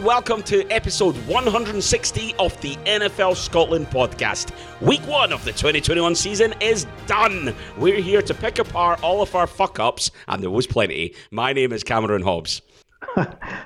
everyone, welcome to episode 160 of the NFL Scotland podcast. Week one of the 2021 season is done. We're here to pick apart all of our fuck-ups, and there was plenty. My name is Cameron Hobbs.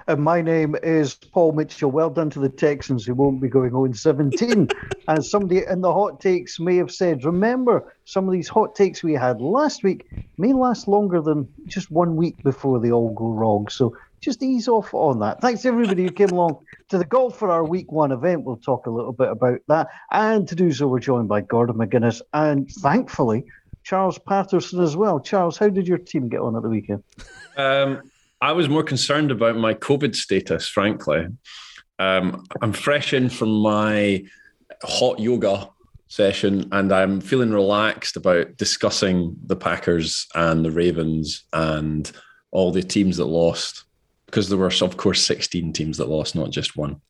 And my name is Paul Mitchell. Well done to the Texans, who won't be going 0-17. And somebody in the hot takes may have said, remember, some of these hot takes we had last week may last longer than just 1 week before they all go wrong. So just ease off on that. Thanks to everybody who came along to the golf for our week one event. We'll talk a little bit about that. And to do so, we're joined by Gordon McGuinness and, thankfully, Charles Patterson as well. Charles, how did your team get on at the weekend? I was more concerned about my COVID status, frankly. I'm fresh in from my hot yoga session, and I'm feeling relaxed about discussing the Packers and the Ravens and all the teams that lost, because there were, of course, 16 teams that lost, not just one.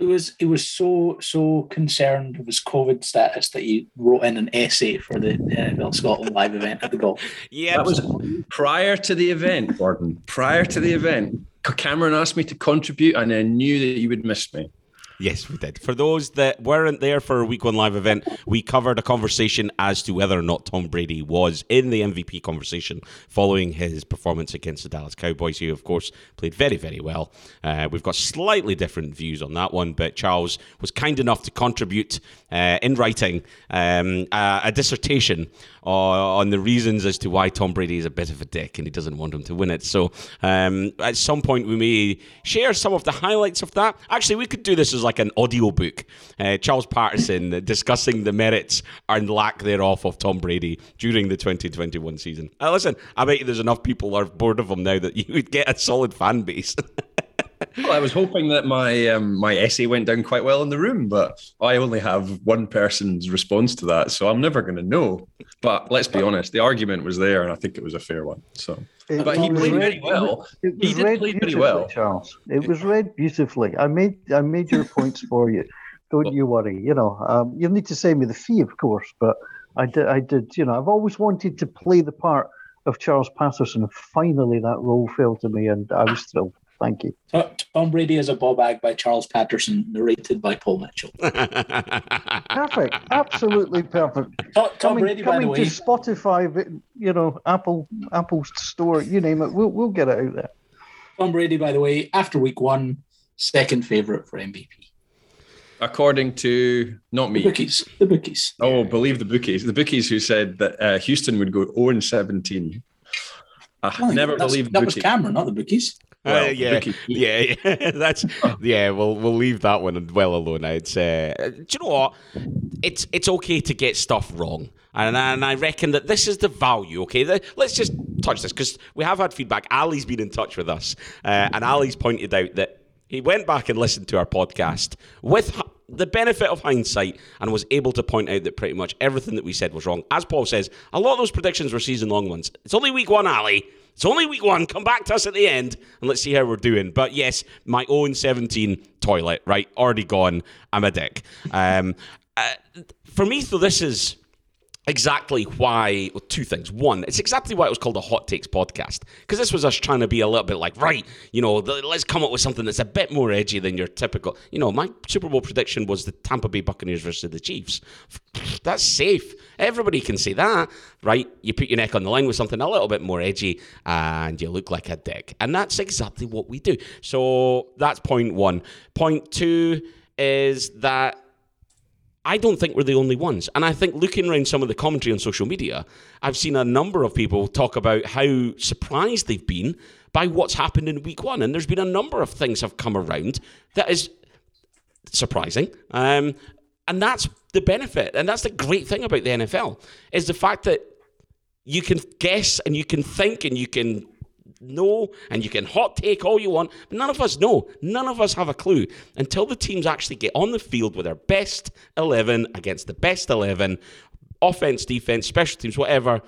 It was so concerned with his COVID status that he wrote in an essay for the NFL Scotland live event at the golf. Yeah, that was prior to the event, Gordon. Prior to the event, Cameron asked me to contribute, and I knew that you would miss me. Yes, we did. For those that weren't there for our Week 1 live event, we covered a conversation as to whether or not Tom Brady was in the MVP conversation following his performance against the Dallas Cowboys, who, of course, played very, very well. We've got slightly different views on that one, but Charles was kind enough to contribute in writing a dissertation on the reasons as to why Tom Brady is a bit of a dick and he doesn't want him to win it. So at some point, we may share some of the highlights of that. Actually, we could do this as like an audiobook. Charles Patterson discussing the merits and lack thereof of Tom Brady during the 2021 season. Listen, I bet you there's enough people are bored of him now that you would get a solid fan base. Well, I was hoping that my essay went down quite well in the room, but I only have one person's response to that, so I'm never going to know. But let's be honest, the argument was there, and I think it was a fair one. So, but he played very well. He did play pretty well, Charles. It was read beautifully. I made your points for you. Don't you worry. You know, you'll need to send me the fee, of course. But I did. You know, I've always wanted to play the part of Charles Patterson, and finally that role fell to me, and I was thrilled. Thank you. Tom Brady is a ball bag by Charles Patterson, narrated by Paul Mitchell. Perfect. Absolutely perfect. Tom Brady, by the way. Coming to Spotify, you know, Apple Store, you name it, we'll get it out there. Tom Brady, by the way, after week one, second favourite for MVP. According to, not me. The bookies. Oh, believe the bookies. The bookies who said that Houston would go 0-17. I never believed that was Cameron, not the bookies. Well, yeah. We'll leave that one well alone. It's do you know what? It's okay to get stuff wrong, and I reckon that this is the value. Okay, let's just touch this because we have had feedback. Ali's been in touch with us, and Ali's pointed out that he went back and listened to our podcast with the benefit of hindsight and was able to point out that pretty much everything that we said was wrong. As Paul says, a lot of those predictions were season-long ones. It's only week one, Ali. It's only week one. Come back to us at the end and let's see how we're doing. But yes, my 0-17 toilet, right? Already gone. I'm a dick. For me, though, this is exactly why, well, two things. One, it's exactly why it was called a Hot Takes podcast, because this was us trying to be a little bit like, right, you know, let's come up with something that's a bit more edgy than your typical, you know, my Super Bowl prediction was the Tampa Bay Buccaneers versus the Chiefs. That's safe. Everybody can say that, right? You put your neck on the line with something a little bit more edgy and you look like a dick. And that's exactly what we do. So that's point one. Point two is that I don't think we're the only ones. And I think looking around some of the commentary on social media, I've seen a number of people talk about how surprised they've been by what's happened in week one. And there's been a number of things have come around that is surprising. And that's the benefit. And that's the great thing about the NFL is the fact that you can guess and you can think and you can know and you can hot take all you want, but none of us know. None of us have a clue until the teams actually get on the field with their best 11 against the best 11, offense, defense, special teams, whatever.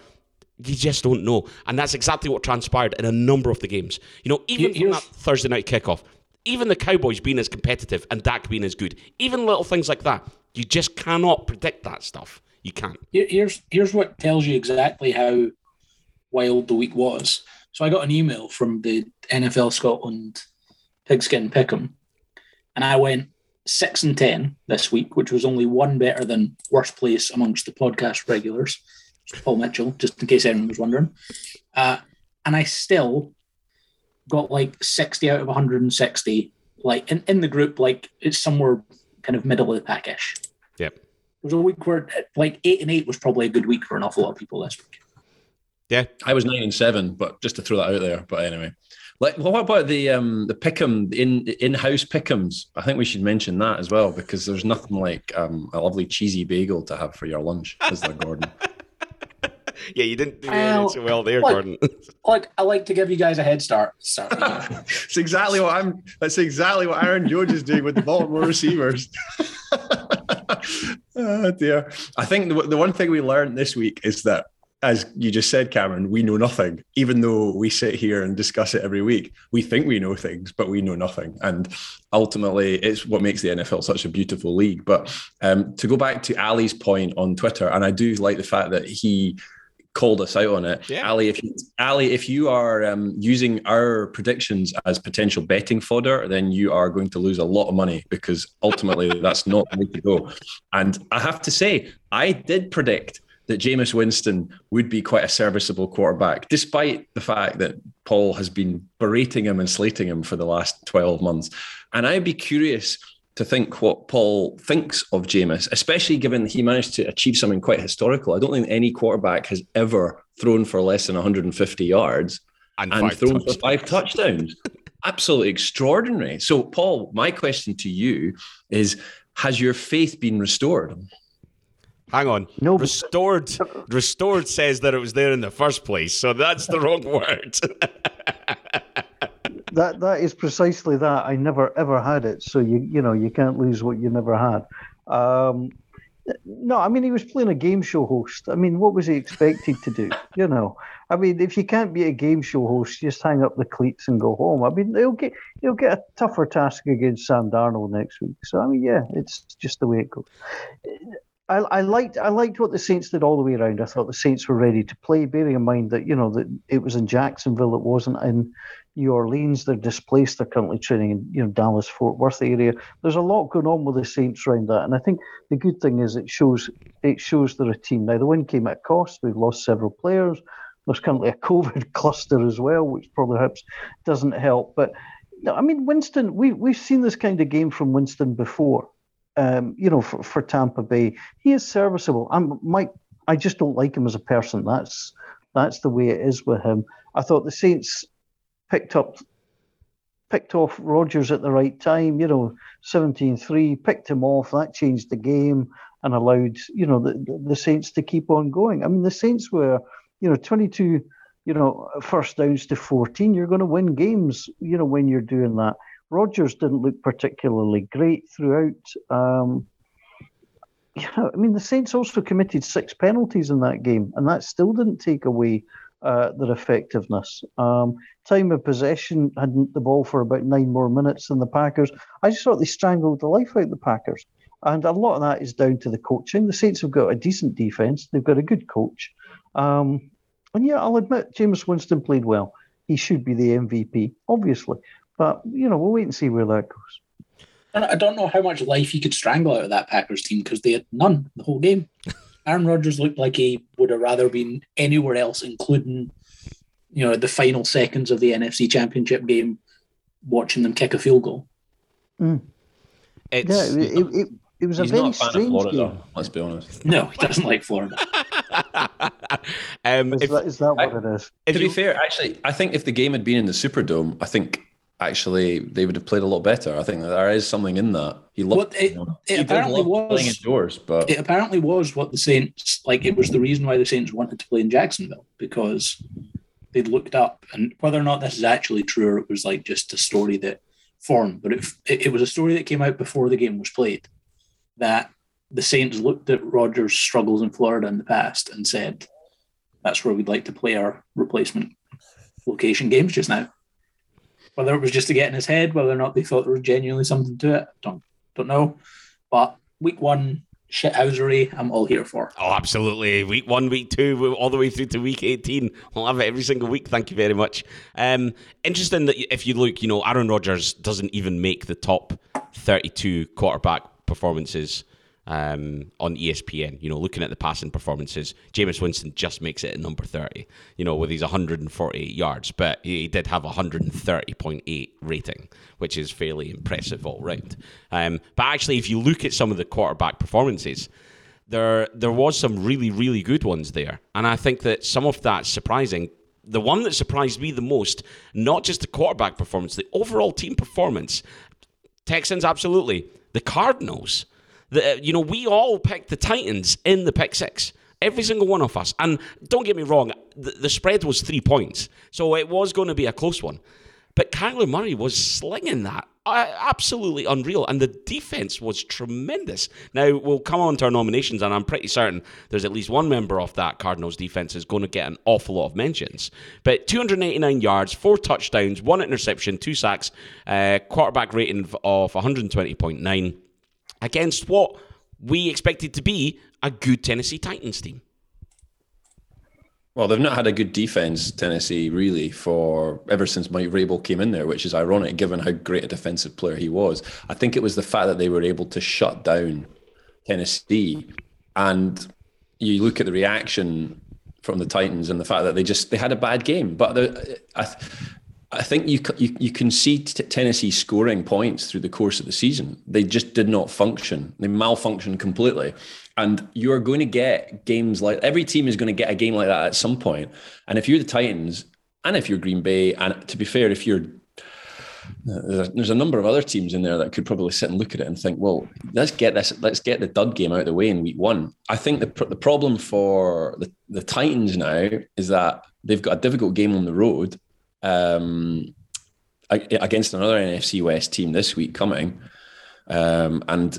You just don't know. And that's exactly what transpired in a number of the games. You know, even from that Thursday night kickoff, even the Cowboys being as competitive and Dak being as good, even little things like that, you just cannot predict that stuff. You can't. Here's what tells you exactly how wild the week was. So I got an email from the NFL Scotland Pigskin Pick'em and I went 6-10 this week, which was only one better than worst place amongst the podcast regulars, Paul Mitchell, just in case anyone was wondering. And I still got like 60 out of 160, like in the group, like it's somewhere kind of middle of the pack-ish. Yep. It was a week where like 8-8 was probably a good week for an awful lot of people this week. Yeah, I was 9-7, but just to throw that out there. But anyway, like, well, what about the pick'em in-house pick'ems? I think we should mention that as well, because there's nothing like a lovely cheesy bagel to have for your lunch, is there, Gordon? Yeah, you didn't do so well there, like, Gordon. Like, I like to give you guys a head start. It's exactly what that's exactly what Aaron Jones is doing with the Baltimore receivers. Oh dear! I think the one thing we learned this week is that, as you just said, Cameron, we know nothing. Even though we sit here and discuss it every week, we think we know things, but we know nothing. And ultimately, it's what makes the NFL such a beautiful league. But to go back to Ali's point on Twitter, and I do like the fact that he called us out on it. Yeah. Ali, if you are using our predictions as potential betting fodder, then you are going to lose a lot of money, because ultimately that's not the way to go. And I have to say, I did predict that Jameis Winston would be quite a serviceable quarterback, despite the fact that Paul has been berating him and slating him for the last 12 months. And I'd be curious to think what Paul thinks of Jameis, especially given he managed to achieve something quite historical. I don't think any quarterback has ever thrown for less than 150 yards and thrown for 5 touchdowns. Absolutely extraordinary. So, Paul, my question to you is, has your faith been restored? Hang on. No. Restored says that it was there in the first place, so that's the wrong word. That is precisely that. I never ever had it, so you know you can't lose what you never had. No, I mean, he was playing a game show host. I mean, what was he expected to do? You know, I mean, if you can't be a game show host, just hang up the cleats and go home. I mean, he'll get a tougher task against Sam Darnold next week. So I mean, yeah, it's just the way it goes. I liked what the Saints did all the way around. I thought the Saints were ready to play, bearing in mind that, you know, that it was in Jacksonville, it wasn't in New Orleans. They're displaced. They're currently training in, you know, Dallas, Fort Worth area. There's a lot going on with the Saints around that, and I think the good thing is it shows they're a team. Now, the win came at a cost. We've lost several players. There's currently a COVID cluster as well, which probably perhaps doesn't help. But no, I mean, Winston, we've seen this kind of game from Winston before. You know, for Tampa Bay, he is serviceable. I just don't like him as a person. That's the way it is with him. I thought the Saints picked off Rodgers at the right time. You know, 17-3, picked him off. That changed the game and allowed, you know, the Saints to keep on going. I mean, the Saints were, you know, 22, you know, first downs to 14. You're going to win games, you know, when you're doing that. Rodgers didn't look particularly great throughout. I mean, the Saints also committed 6 penalties in that game, and that still didn't take away their effectiveness. Time of possession hadn't the ball for about 9 more minutes than the Packers. I just thought they strangled the life out of the Packers. And a lot of that is down to the coaching. The Saints have got a decent defense. They've got a good coach. And yeah, I'll admit, Jameis Winston played well. He should be the MVP, obviously. But, you know, we'll wait and see where that goes. I don't know how much life he could strangle out of that Packers team, because they had none the whole game. Aaron Rodgers looked like he would have rather been anywhere else, including, you know, the final seconds of the NFC Championship game, watching them kick a field goal. Mm. It was a very strange game. He's not a fan of Florida, let's be honest. No, he doesn't like Florida. Is that what it is? To be fair, actually, I think if the game had been in the Superdome, I think... actually, they would have played a lot better. I think that there is something in that. He loved it. It apparently was playing indoors, but it apparently was what the Saints like. It was the reason why the Saints wanted to play in Jacksonville, because they'd looked up, and whether or not this is actually true or it was like just a story that formed, but it was a story that came out before the game was played, that the Saints looked at Rodgers' struggles in Florida in the past and said, "That's where we'd like to play our replacement location games just now." Whether it was just to get in his head, whether or not they thought there was genuinely something to it, don't know. But week one, shithousery, I'm all here for. Oh, absolutely. Week 1, week 2, all the way through to week 18. We'll have it every single week. Thank you very much. Interesting that if you look, you know, Aaron Rodgers doesn't even make the top 32 quarterback performances on ESPN. You know, looking at the passing performances, Jameis Winston just makes it at number 30, you know, with his 148 yards. But he did have 130.8 rating, which is fairly impressive all round. But actually, if you look at some of the quarterback performances, there was some really, really good ones there. And I think that some of that's surprising. The one that surprised me the most, not just the quarterback performance, the overall team performance, Texans, absolutely. The Cardinals. You know, we all picked the Titans in the pick six. Every single one of us. And don't get me wrong, the spread was 3 points. So it was going to be a close one. But Kyler Murray was slinging that. Absolutely unreal. And the defense was tremendous. Now, we'll come on to our nominations, and I'm pretty certain there's at least one member of that Cardinals defense is going to get an awful lot of mentions. But 289 yards, 4 touchdowns, 1 interception, 2 sacks, quarterback rating of 120.9 against what we expected to be a good Tennessee Titans team. Well, they've not had a good defense, Tennessee, really, ever since Mike Vrabel came in there, which is ironic given how great a defensive player he was. I think it was the fact that they were able to shut down Tennessee, and you look at the reaction from the Titans and the fact that they had a bad game. But I think you can see Tennessee scoring points through the course of the season. They just did not function. They malfunctioned completely. And you're going to get games like, every team is going to get a game like that at some point. And if you're the Titans, and if you're Green Bay, and to be fair, if you're, there's a number of other teams in there that could probably sit and look at it and think, well, let's get the dud game out of the way in week one. I think the problem for the Titans now is that they've got a difficult game on the road against another NFC West team this week coming. And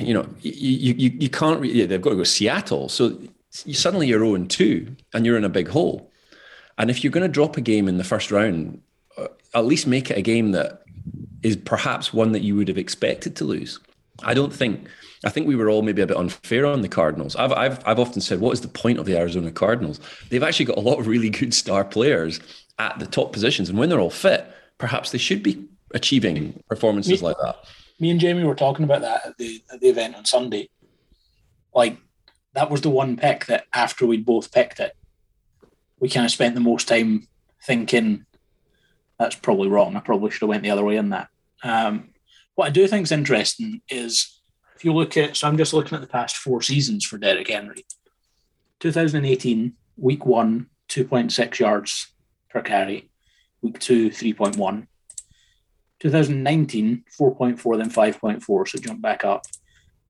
you know, you can't really, they've got to go to Seattle. So suddenly you're 0-2 and you're in a big hole. And if you're going to drop a game in the first round, at least make it a game that is perhaps one that you would have expected to lose. I think we were all maybe a bit unfair on the Cardinals. I've often said, what is the point of the Arizona Cardinals? They've actually got a lot of really good star players at the top positions. And when they're all fit, perhaps they should be achieving performances like that. Me and Jamie were talking about that at the event on Sunday. Like, that was the one pick that after we'd both picked it, we kind of spent the most time thinking, that's probably wrong. I probably should have went the other way in that. What I do think is interesting is, if you look at, so I'm just looking at the past 4 seasons for Derrick Henry. 2018, week 1, 2.6 yards per carry. Week 2, 3.1. 2019, 4.4, then 5.4, so jump back up.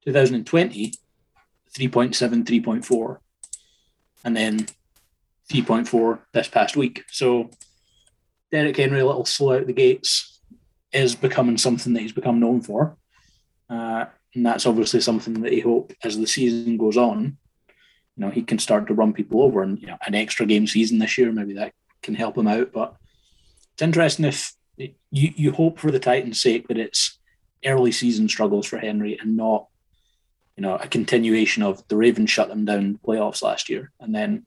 2020, 3.7, 3.4, and then 3.4 this past week. So Derrick Henry, a little slow out the gates, is becoming something that he's become known for. And that's obviously something that he hopes, as the season goes on, you know, he can start to run people over. And, you know, an extra game season this year, maybe that can help him out. But it's interesting if... You hope for the Titans' sake that it's early season struggles for Henry and not, you know, a continuation of the Ravens shut them down in the playoffs last year and then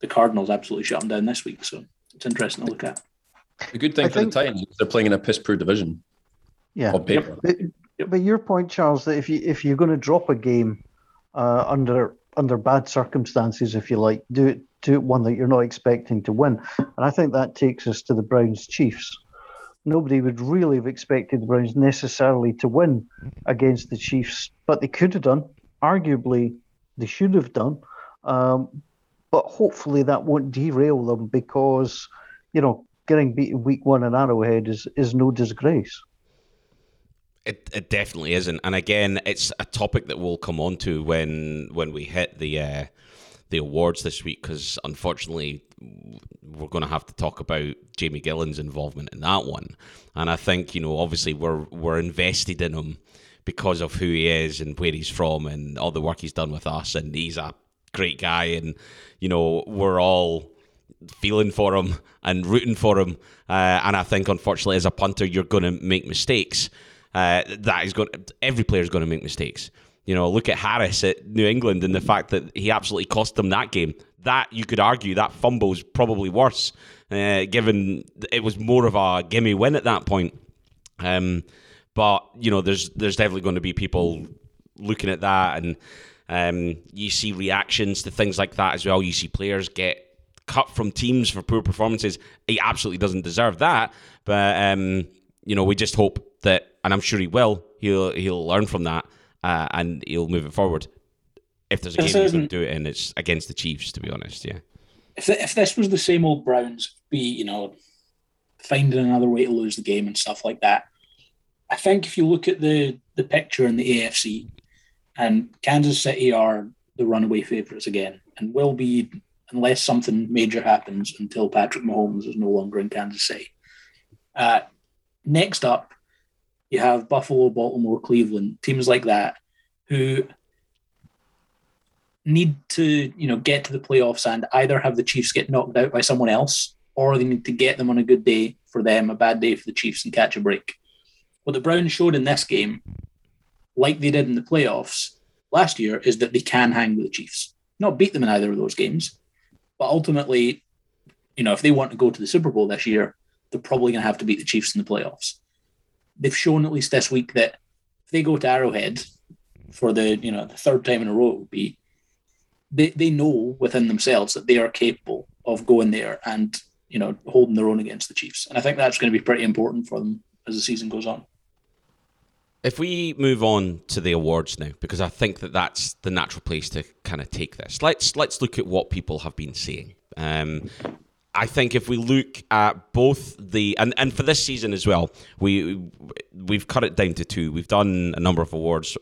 the Cardinals absolutely shut them down this week. So it's interesting to look at. The good thing the Titans is they're playing in a piss poor division. Yeah. On paper. But your point, Charles, that if you're going to drop a game under bad circumstances, if you like, do it one that you're not expecting to win. And I think that takes us to the Browns-Chiefs. Nobody would really have expected the Browns necessarily to win against the Chiefs, but they could have done. Arguably, they should have done. But hopefully that won't derail them because, you know, getting beaten week one in Arrowhead is no disgrace. It definitely isn't. And again, it's a topic that we'll come on to when we hit the awards this week, because unfortunately we're going to have to talk about Jamie Gillen's involvement in that one. And I think, you know, obviously we're invested in him because of who he is and where he's from and all the work he's done with us, and he's a great guy, and, you know, we're all feeling for him and rooting for him, and I think unfortunately as a punter you're going to make mistakes. Every player is going to make mistakes. You know, look at Harris at New England and the fact that he absolutely cost them that game. That, you could argue, that fumble's probably worse, given it was more of a gimme win at that point. But, you know, there's definitely going to be people looking at that, and you see reactions to things like that as well. You see players get cut from teams for poor performances. He absolutely doesn't deserve that. But, you know, we just hope that, and I'm sure he will, he'll learn from that and he'll move it forward. If there's a game he's going to do it in, it's against the Chiefs, to be honest, yeah. If this was the same old Browns, be, you know, finding another way to lose the game and stuff like that, I think if you look at the picture in the AFC, and Kansas City are the runaway favourites again, and will be, unless something major happens, until Patrick Mahomes is no longer in Kansas City. Next up, you have Buffalo, Baltimore, Cleveland, teams like that, who need to, you know, get to the playoffs and either have the Chiefs get knocked out by someone else, or they need to get them on a good day for them, a bad day for the Chiefs, and catch a break. What the Browns showed in this game, like they did in the playoffs last year, is that they can hang with the Chiefs. Not beat them in either of those games, but ultimately, you know, if they want to go to the Super Bowl this year, they're probably going to have to beat the Chiefs in the playoffs. They've shown, at least this week, that if they go to Arrowhead for the, you know, the third time in a row, it would be, they know within themselves that they are capable of going there and, you know, holding their own against the Chiefs. And I think that's going to be pretty important for them as the season goes on. If we move on to the awards now, because I think that that's the natural place to kind of take this. Let's look at what people have been saying. I think if we look at both the and for this season as well, we've cut it down to two. We've done a number of awards.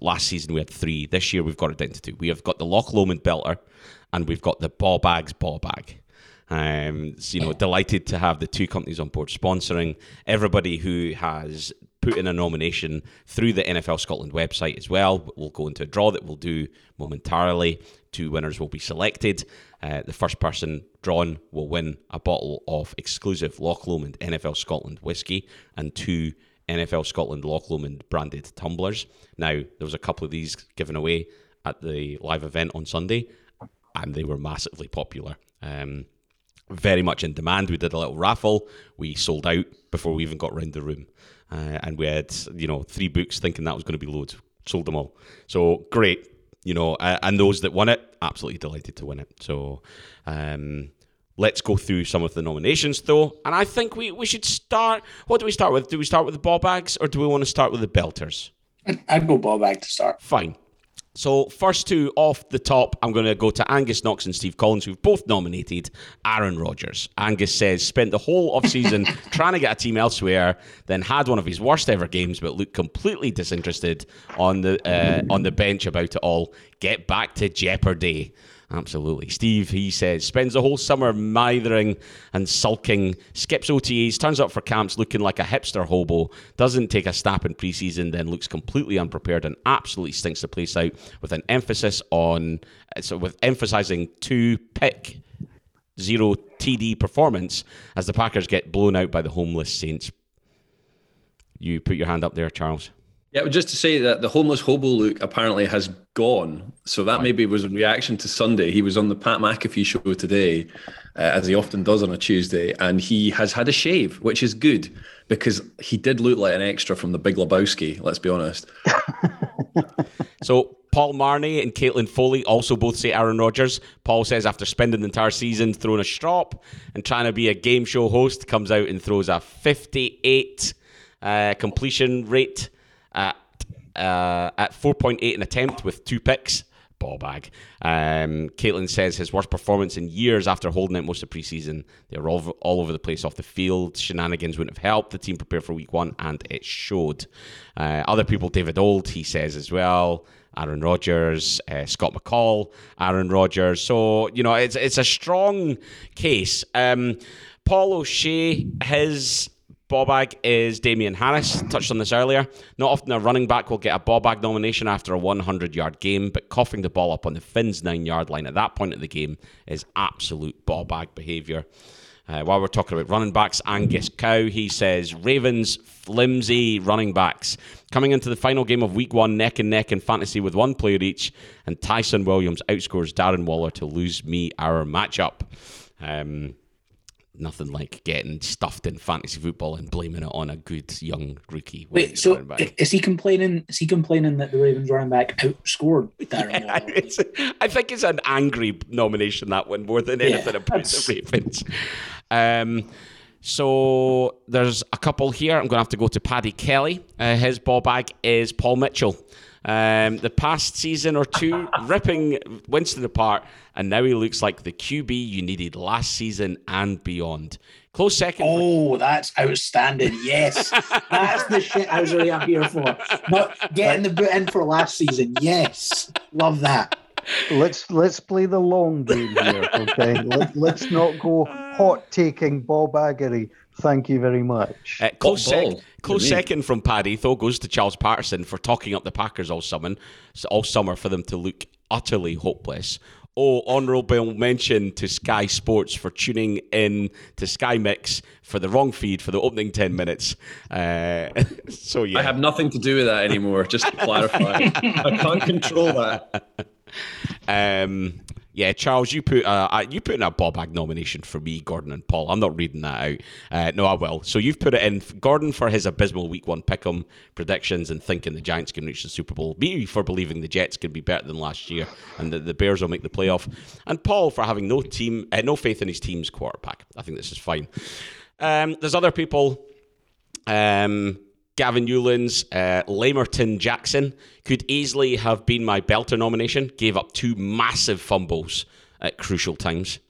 Last season we had three. This year we've got it down to two. We have got the Loch Lomond belter, and we've got the Ball Bag's Ball Bag. So, you know, delighted to have the two companies on board sponsoring everybody who has put in a nomination through the NFL Scotland website as well. We'll go into a draw that we'll do momentarily. Two winners will be selected. The first person drawn will win a bottle of exclusive Loch Lomond NFL Scotland whiskey and two NFL Scotland Loch Lomond branded tumblers. Now, there was a couple of these given away at the live event on Sunday, and they were massively popular. Very much in demand. We did a little raffle. We sold out before we even got round the room. And we had, you know, three books, thinking that was going to be loads. Sold them all. So, great. You know, and those that won it, absolutely delighted to win it. So, let's go through some of the nominations, though. And I think we should start... What do we start with? Do we start with the ball bags, or do we want to start with the belters? I'd go ball bag to start. Fine. So, first two off the top, I'm going to go to Angus Knox and Steve Collins, who've both nominated Aaron Rodgers. Angus says, spent the whole offseason trying to get a team elsewhere, then had one of his worst ever games, but looked completely disinterested on the bench about it all. Get back to Jeopardy. Absolutely. Steve, he says, spends the whole summer mithering and sulking, skips OTAs, turns up for camps looking like a hipster hobo, doesn't take a snap in preseason, then looks completely unprepared and absolutely stinks the place out, with an emphasis on, so with emphasizing 2-0 TD performance as the Packers get blown out by the homeless Saints. You put your hand up there, Charles. Yeah, just to say that the homeless hobo look apparently has gone. So that maybe was a reaction to Sunday. He was on the Pat McAfee show today, as he often does on a Tuesday, and he has had a shave, which is good, because he did look like an extra from The Big Lebowski, let's be honest. So Paul Marnie and Caitlin Foley also both say Aaron Rodgers. Paul says, after spending the entire season throwing a strop and trying to be a game show host, comes out and throws a 58 completion rate at 4.8 an attempt with two picks. Ball bag. Caitlin says his worst performance in years after holding it most of preseason. They were all over the place off the field. Shenanigans wouldn't have helped the team prepare for week 1, and it showed. Other people, David Old, he says as well, Aaron Rodgers, Scott McCall, Aaron Rodgers. So, you know, it's a strong case. Paul O'Shea, his ball bag is Damian Harris. Touched on this earlier. Not often a running back will get a ball bag nomination after a 100-yard game, but coughing the ball up on the Finns' 9-yard line at that point of the game is absolute ball bag behaviour. While we're talking about running backs, Angus Cow, he says, Ravens flimsy running backs. Coming into the final game of week 1, neck and neck in fantasy with one player each, and Tyson Williams outscores Darren Waller to lose me our matchup. Nothing like getting stuffed in fantasy football and blaming it on a good young rookie. Wait, so is he complaining? Is he complaining that the Ravens running back outscored Darren Waller? I think it's an angry nomination, that one, more than anything about the Ravens. So there's a couple here. I'm going to have to go to Paddy Kelly. His ball bag is Paul Mitchell. The past season or two, ripping Winston apart, and now he looks like the QB you needed last season and beyond. Close second. Oh, that's outstanding. Yes. That's the shit I was really up here for. Not getting the boot in for last season. Yes. Love that. Let's play the long game here, okay? Let's not go hot-taking ball-baggery. Thank you very much. Close second from Paddy, though, goes to Charles Patterson for talking up the Packers all summer for them to look utterly hopeless. Oh, honourable mention to Sky Sports for tuning in to Sky Mix for the wrong feed for the opening 10 minutes. I have nothing to do with that anymore, just to clarify. I can't control that. Charles, you put in a ball bag nomination for me, Gordon and Paul. I'm not reading that out. No, I will. So you've put it in, Gordon, for his abysmal Week 1 pick'em predictions and thinking the Giants can reach the Super Bowl. Me for believing the Jets can be better than last year and that the Bears will make the playoff. And Paul for having no faith in his team's quarterback. I think this is fine. There's other people. Gavin Newlands, Lamerton Jackson could easily have been my belter nomination. Gave up two massive fumbles at crucial times.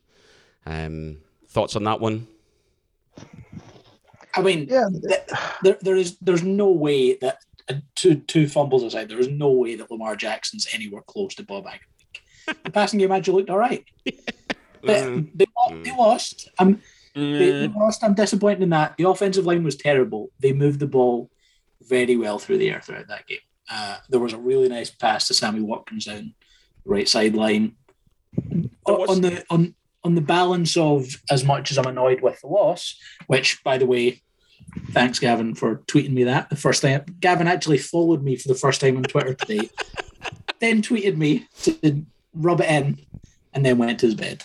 Thoughts on that one? I mean, there's no way that two fumbles aside, there is no way that Lamar Jackson's anywhere close to Bob Agnew. The passing game actually looked all right. They lost. They lost. I'm disappointed in that. The offensive line was terrible. They moved the ball very well through the air throughout that game. There was a really nice pass to Sammy Watkins down the right sideline. On the balance of, as much as I'm annoyed with the loss, which, by the way, thanks, Gavin, for tweeting me that the first time. Gavin actually followed me for the first time on Twitter today, then tweeted me to rub it in, and then went to his bed.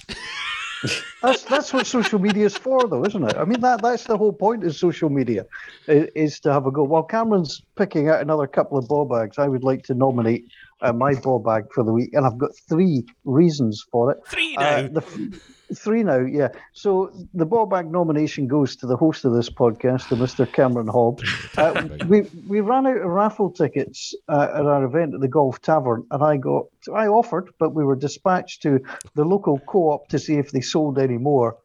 That's what social media is for, though, isn't it? I mean, that's the whole point of social media, is to have a go. While Cameron's picking out another couple of ball bags, I would like to nominate my ball bag for the week, and I've got 3 reasons for it. 3 now? 3 now, yeah. So the ball bag nomination goes to the host of this podcast, to Mr. Cameron Hobbs. We ran out of raffle tickets at our event at the Golf Tavern, and I offered, but we were dispatched to the local co-op to see if they sold any more.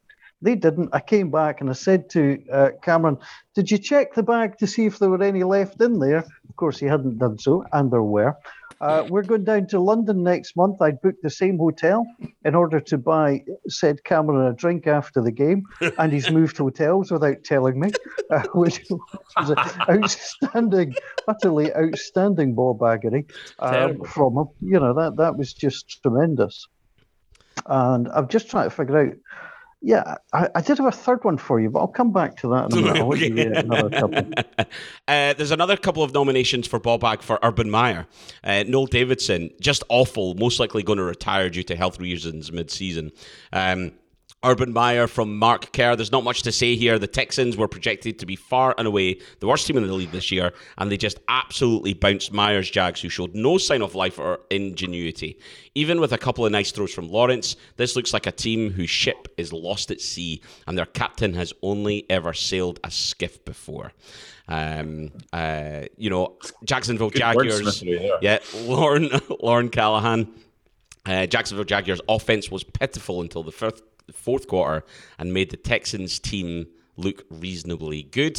They didn't. I came back and I said to Cameron, did you check the bag to see if there were any left in there? Of course, he hadn't done so, and there were. We're going down to London next month. I booked the same hotel in order to buy said Cameron a drink after the game, and he's moved hotels without telling me, which was an outstanding, utterly outstanding ball baggery from him. You know, that was just tremendous. And I'm just trying to figure out. Yeah, I did have a third one for you, but I'll come back to that in a minute. I'll let you read another couple. There's another couple of nominations for ball bag for Urban Meyer. Noel Davidson, just awful, most likely going to retire due to health reasons mid-season. Urban Meyer from Mark Kerr. There's not much to say here. The Texans were projected to be far and away the worst team in the league this year, and they just absolutely bounced Myers Jags, who showed no sign of life or ingenuity. Even with a couple of nice throws from Lawrence, this looks like a team whose ship is lost at sea, and their captain has only ever sailed a skiff before. Jacksonville Jaguars. Yeah, Lauren Callahan. Jacksonville Jaguars' offense was pitiful until the fourth quarter and made the Texans team look reasonably good.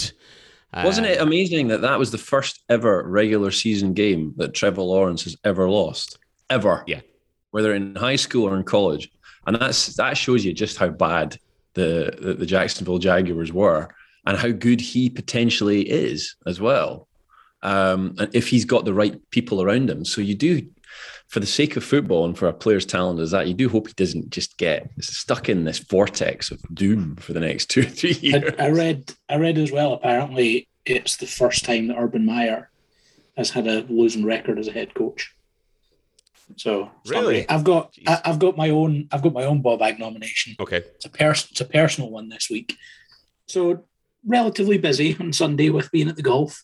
Wasn't it amazing that was the first ever regular season game that Trevor Lawrence has ever lost? Ever. Yeah. Whether in high school or in college. And that shows you just how bad the Jacksonville Jaguars were and how good he potentially is as well. And if he's got the right people around him. So you do, for the sake of football and for a player's talent as that, you do hope he doesn't just get stuck in this vortex of doom for the next 2 or 3 years. I read as well, apparently, it's the first time that Urban Meyer has had a losing record as a head coach. So really, I've got my own ball bag nomination. Okay, it's a personal one this week. So relatively busy on Sunday with being at the golf.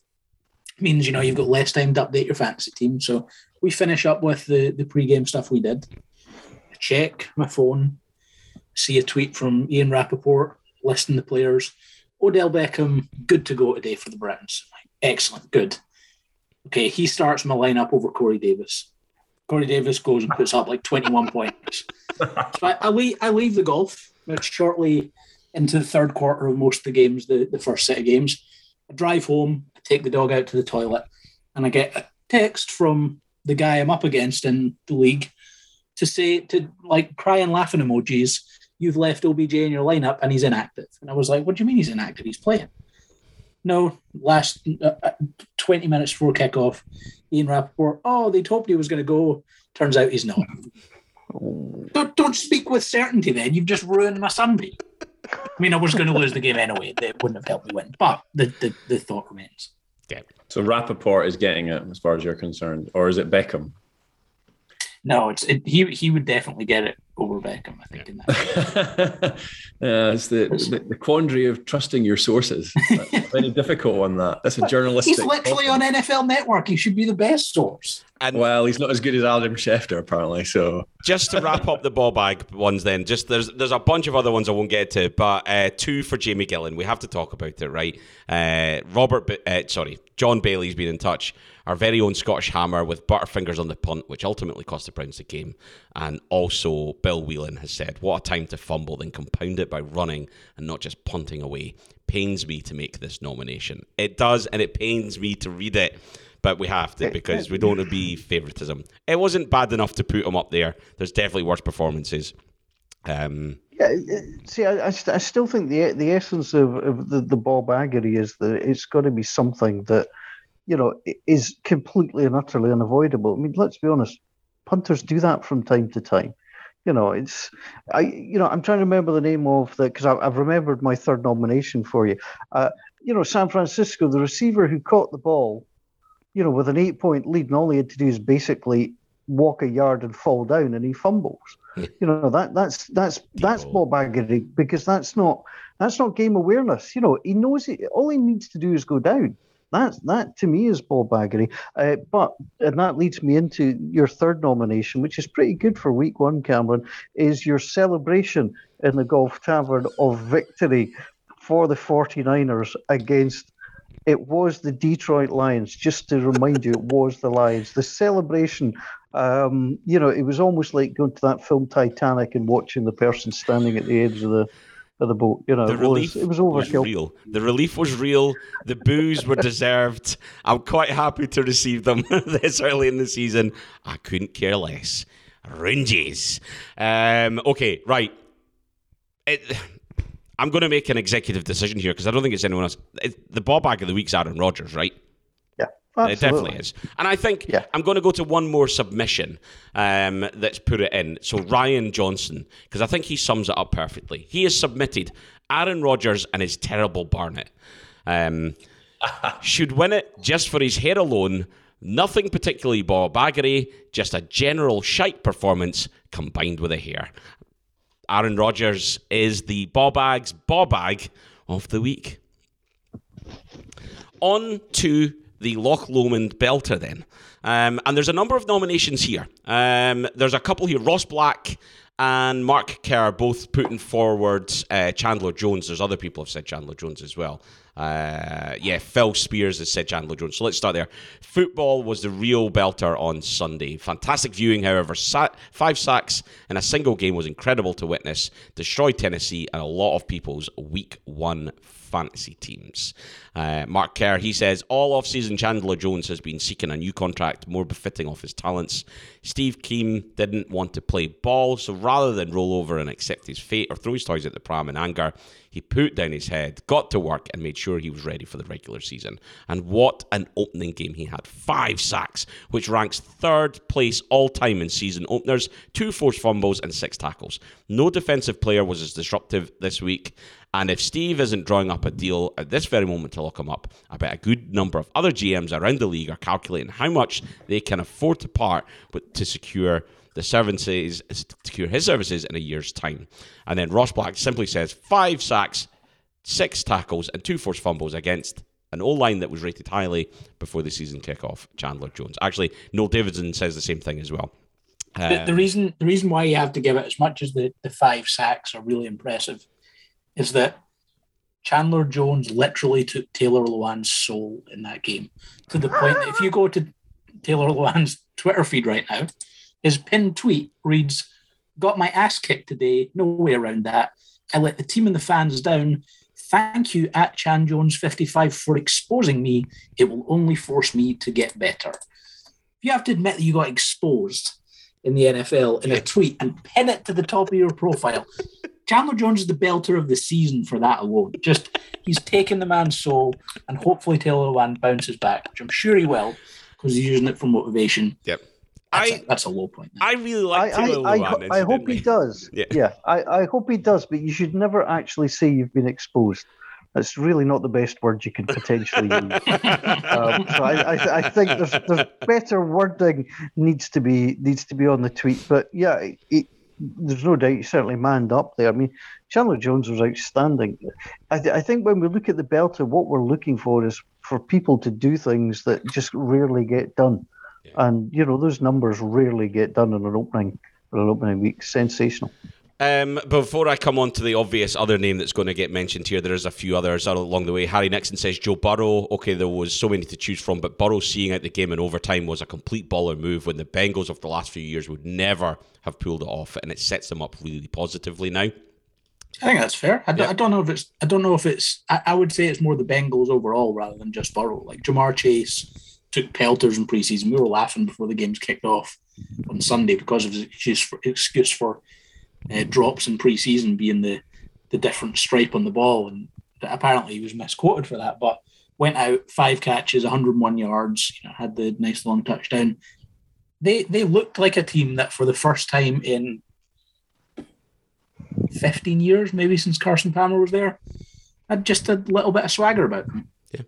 It means, you know, you've got less time to update your fantasy team. So we finish up with the pre-game stuff we did. I check my phone, see a tweet from Ian Rappaport listing the players. Odell Beckham, good to go today for the Browns. Excellent, good. Okay, he starts my lineup over Corey Davis. Corey Davis goes and puts up like 21 points. So I leave the golf. It's shortly into the third quarter of most of the games, the first set of games. I drive home, I take the dog out to the toilet, and I get a text from the guy I'm up against in the league to say, to like cry and laughing emojis, you've left OBJ in your lineup and he's inactive. And I was like, what do you mean he's inactive? He's playing. No, last 20 minutes before kickoff, Ian Rappaport, they hoped he was going to go. Turns out he's not. Don't speak with certainty then. You've just ruined my Sunday. I mean, I was going to lose the game anyway. That wouldn't have helped me win. But the thought remains. Yeah. So Rappaport is getting it as far as you're concerned. Or is it Beckham? No, he would definitely get it over Beckham, I think. Yeah. In that. It's the quandary of trusting your sources. That's a very difficult one, that. That's a journalistic... He's literally problem. On NFL Network. He should be the best source. And well, he's not as good as Adam Schefter, apparently. So just to wrap up the ball bag ones then, just there's a bunch of other ones I won't get to, but two for Jamie Gillan. We have to talk about it, right? John Bailey's been in touch. Our very own Scottish Hammer with Butterfingers on the punt, which ultimately cost the Browns the game. And also Bill Whelan has said, what a time to fumble, then compound it by running and not just punting away. Pains me to make this nomination. It does, and it pains me to read it. But we have to, because we don't want to be favouritism. It wasn't bad enough to put him up there. There's definitely worse performances. I still think the essence of the ball baggery is that it's got to be something that, you know, is completely and utterly unavoidable. I mean, let's be honest, punters do that from time to time. You know, I'm trying to remember the name of the, because I've remembered my third nomination for you. San Francisco, the receiver who caught the ball, you know, with an 8-point lead, and all he had to do is basically walk a yard and fall down, and he fumbles. You know, that's ball baggery, because that's not game awareness. You know, he knows it. All he needs to do is go down. That to me is ball baggery. But that leads me into your third nomination, which is pretty good for week one, Cameron, is your celebration in the Golf Tavern of victory for the 49ers against. It was the Detroit Lions. Just to remind you, it was the Lions. The celebration, it was almost like going to that film Titanic and watching the person standing at the edge of the boat. You know, the relief it was overkill. Was real. The relief was real. The boos were deserved. I'm quite happy to receive them this early in the season. I couldn't care less. Runges. Okay, right. I'm going to make an executive decision here because I don't think it's anyone else. The ball bag of the week's Aaron Rodgers, right? Yeah, absolutely. It definitely is. And I think I'm going to go to one more submission that's put it in. So Ryan Johnson, because I think he sums it up perfectly. He has submitted Aaron Rodgers and his terrible Barnett. Should win it just for his hair alone. Nothing particularly ball baggery, just a general shite performance combined with a hair. Aaron Rodgers is the Bobag's Bobag of the week. On to the Loch Lomond belter then. And there's a number of nominations here. There's a couple here. Ross Black and Mark Kerr both putting forward Chandler Jones. There's other people who have said Chandler Jones as well. Phil Spears has said Chandler Jones. So let's start there. Football was the real belter on Sunday. Fantastic viewing, however. 5 sacks in a single game was incredible to witness. Destroyed Tennessee and a lot of people's week one fantasy teams. Mark Kerr, he says, all off-season Chandler Jones has been seeking a new contract more befitting of his talents. Steve Keim didn't want to play ball, so rather than roll over and accept his fate or throw his toys at the pram in anger, he put down his head, got to work and made sure he was ready for the regular season. And what an opening game he had. 5 sacks, which ranks third place all time in season openers, 2 forced fumbles and 6 tackles. No defensive player was as disruptive this week. And if Steve isn't drawing up a deal at this very moment to lock him up, I bet a good number of other GMs around the league are calculating how much they can afford to part with to secure the services, secure his services in a year's time. And then Ross Black simply says 5 sacks, 6 tackles, and 2 forced fumbles against an O-line that was rated highly before the season kickoff, Chandler Jones. Actually, Noel Davidson says the same thing as well. The reason why you have to give it as much as the 5 sacks are really impressive is that Chandler Jones literally took Taylor Lewan's soul in that game, to the point that if you go to Taylor Lewan's Twitter feed right now, his pinned tweet reads, "Got my ass kicked today. No way around that. I let the team and the fans down. Thank you at Chan Jones 55 for exposing me. It will only force me to get better." You have to admit that you got exposed in the NFL in a tweet and pin it to the top of your profile. Chandler Jones is the belter of the season for that alone. Just, he's taken the man's soul, and hopefully Taylor Lewan bounces back, which I'm sure he will, because he's using it for motivation. Yep. That's a low point. I really like Taylor Lewan. I hope he does. Yeah. I hope he does, but you should never actually say you've been exposed. That's really not the best word you can potentially use. So I think there's better wording needs to be on the tweet. But yeah, there's no doubt he certainly manned up there. I mean, Chandler Jones was outstanding. I think when we look at the belter, what we're looking for is for people to do things that just rarely get done. Yeah. And, you know, those numbers rarely get done in an opening week. Sensational. Before I come on to the obvious other name that's going to get mentioned here, there is a few others along the way. Harry Nixon says Joe Burrow. Okay, there was so many to choose from, but Burrow seeing out the game in overtime was a complete baller move when the Bengals of the last few years would never have pulled it off, and it sets them up really positively now. I think that's fair. I would say it's more the Bengals overall rather than just Burrow. Like Jamar Chase took pelters in preseason. We were laughing before the games kicked off on Sunday because of his excuse for drops in pre-season being the different stripe on the ball, and apparently he was misquoted for that, but went out, 5 catches, 101 yards, had the nice long touchdown. They looked like a team that for the first time in 15 years, maybe since Carson Palmer was there, had just a little bit of swagger about them. Yeah,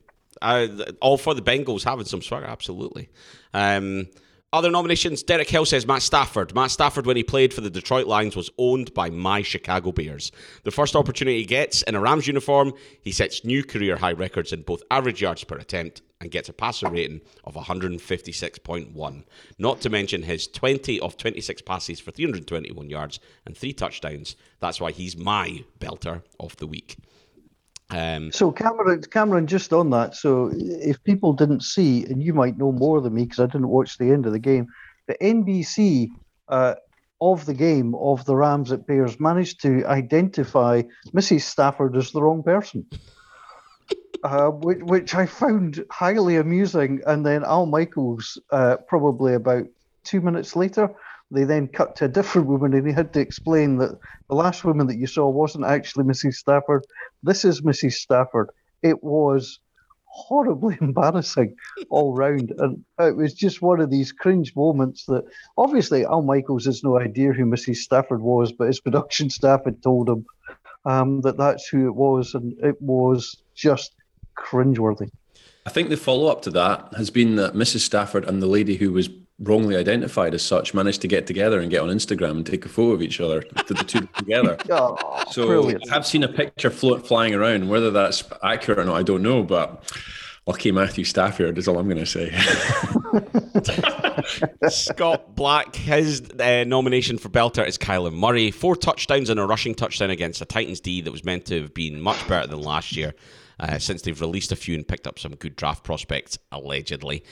all for the Bengals having some swagger, absolutely. Other nominations, Derek Hill says Matt Stafford. Matt Stafford, when he played for the Detroit Lions, was owned by my Chicago Bears. The first opportunity he gets in a Rams uniform, he sets new career-high records in both average yards per attempt and gets a passer rating of 156.1. Not to mention his 20 of 26 passes for 321 yards and 3 touchdowns. That's why he's my belter of the week. So Cameron, just on that, so if people didn't see, and you might know more than me because I didn't watch the end of the game, the NBC of the game of the Rams at Bears managed to identify Mrs. Stafford as the wrong person, which I found highly amusing. And then Al Michaels, probably about 2 minutes later, they then cut to a different woman, and he had to explain that the last woman that you saw wasn't actually Mrs. Stafford. This is Mrs. Stafford. It was horribly embarrassing all round. And it was just one of these cringe moments that obviously Al Michaels has no idea who Mrs. Stafford was, but his production staff had told him that that's who it was. And it was just cringeworthy. I think the follow-up to that has been that Mrs. Stafford and the lady who was wrongly identified as such managed to get together and get on Instagram and take a photo of each other, the two together. Oh, so brilliant. I've seen a picture flying around. Whether that's accurate or not, I don't know, but lucky Matthew Stafford is all I'm going to say. Scott Black, his nomination for belter is Kyler Murray. 4 touchdowns and a rushing touchdown against a Titans D that was meant to have been much better than last year. Since they've released a few and picked up some good draft prospects, allegedly.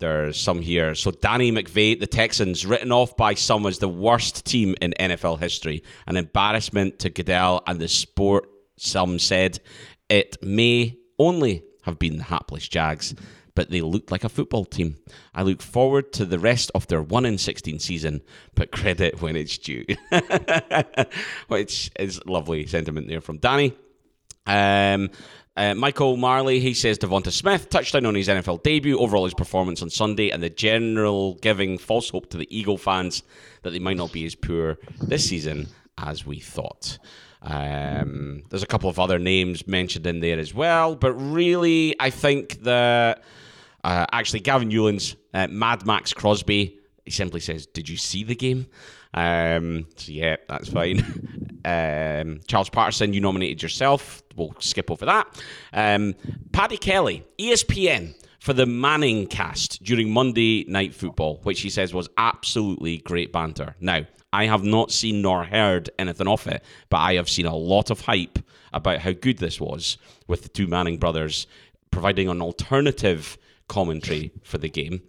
There's some here. So Danny McVay, the Texans, written off by some as the worst team in NFL history. An embarrassment to Goodell and the sport, some said. It may only have been the hapless Jags, but they looked like a football team. I look forward to the rest of their 1-16 season, but credit when it's due. Which is lovely sentiment there from Danny. Michael Marley, he says Devonta Smith, touchdown on his NFL debut, overall his performance on Sunday, and the general giving false hope to the Eagle fans that they might not be as poor this season as we thought. There's a couple of other names mentioned in there as well, but really I think that actually Gavin Newlands, Mad Max Crosby, he simply says, did you see the game? So yeah, that's fine. Charles Patterson, you nominated yourself. We'll skip over that. Paddy Kelly, ESPN for the Manning cast during Monday Night Football, which he says was absolutely great banter. Now, I have not seen nor heard anything of it, but I have seen a lot of hype about how good this was, with the two Manning brothers providing an alternative commentary for the game.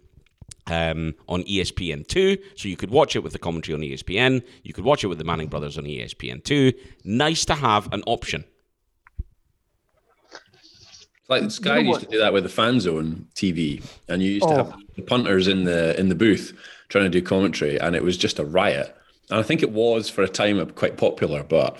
On ESPN2, so you could watch it with the commentary on ESPN, you could watch it with the Manning brothers on ESPN2. Nice to have an option. Like Sky used to do that with the Fan Zone TV, and you used to have the punters in the booth trying to do commentary, and it was just a riot. And I think it was for a time quite popular, but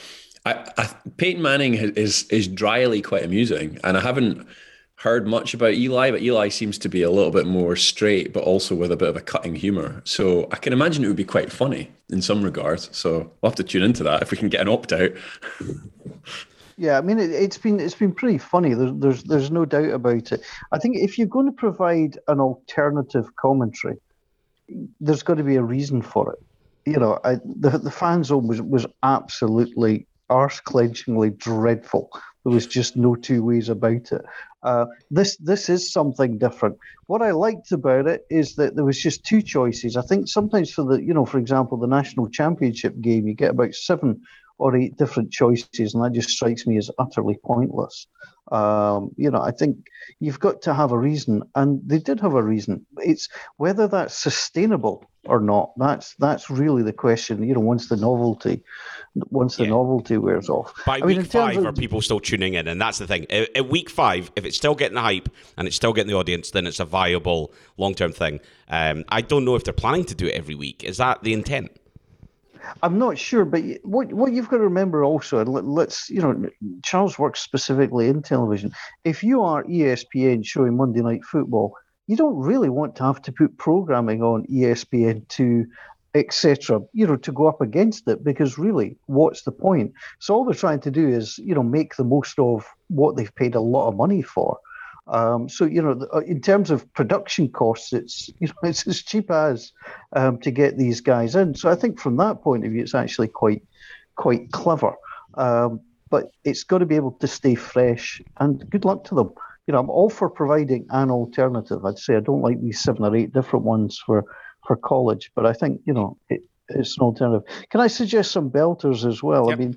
Peyton Manning is dryly quite amusing, and I haven't heard much about Eli, but Eli seems to be a little bit more straight, but also with a bit of a cutting humor. So I can imagine it would be quite funny in some regards. So we'll have to tune into that if we can get an opt out. Yeah, I mean it's been pretty funny. There's no doubt about it. I think if you're going to provide an alternative commentary, there's got to be a reason for it. You know, the Fan Zone was absolutely arse-clenchingly dreadful. There was just no two ways about it. This is something different. What I liked about it is that there was just two choices. I think sometimes for the, for example, the national championship game, you get about 7 or 8 different choices, and that just strikes me as utterly pointless. I think you've got to have a reason, and they did have a reason. It's whether that's sustainable or not. That's really the question. Once the novelty wears off. By week 5, are people still tuning in? And that's the thing. At week 5, if it's still getting the hype and it's still getting the audience, then it's a viable long-term thing. I don't know if they're planning to do it every week. Is that the intent? I'm not sure, but what you've got to remember also, and Charles works specifically in television. If you are ESPN showing Monday Night Football, you don't really want to have to put programming on ESPN2, etc., to go up against it, because really, what's the point? So all they're trying to do is, make the most of what they've paid a lot of money for. In terms of production costs, it's as cheap as to get these guys in. So I think from that point of view, it's actually quite clever. But it's got to be able to stay fresh, and good luck to them. I'm all for providing an alternative. I'd say I don't like these 7 or 8 different ones for college, but I think, it's an alternative. Can I suggest some belters as well? Yep. I mean,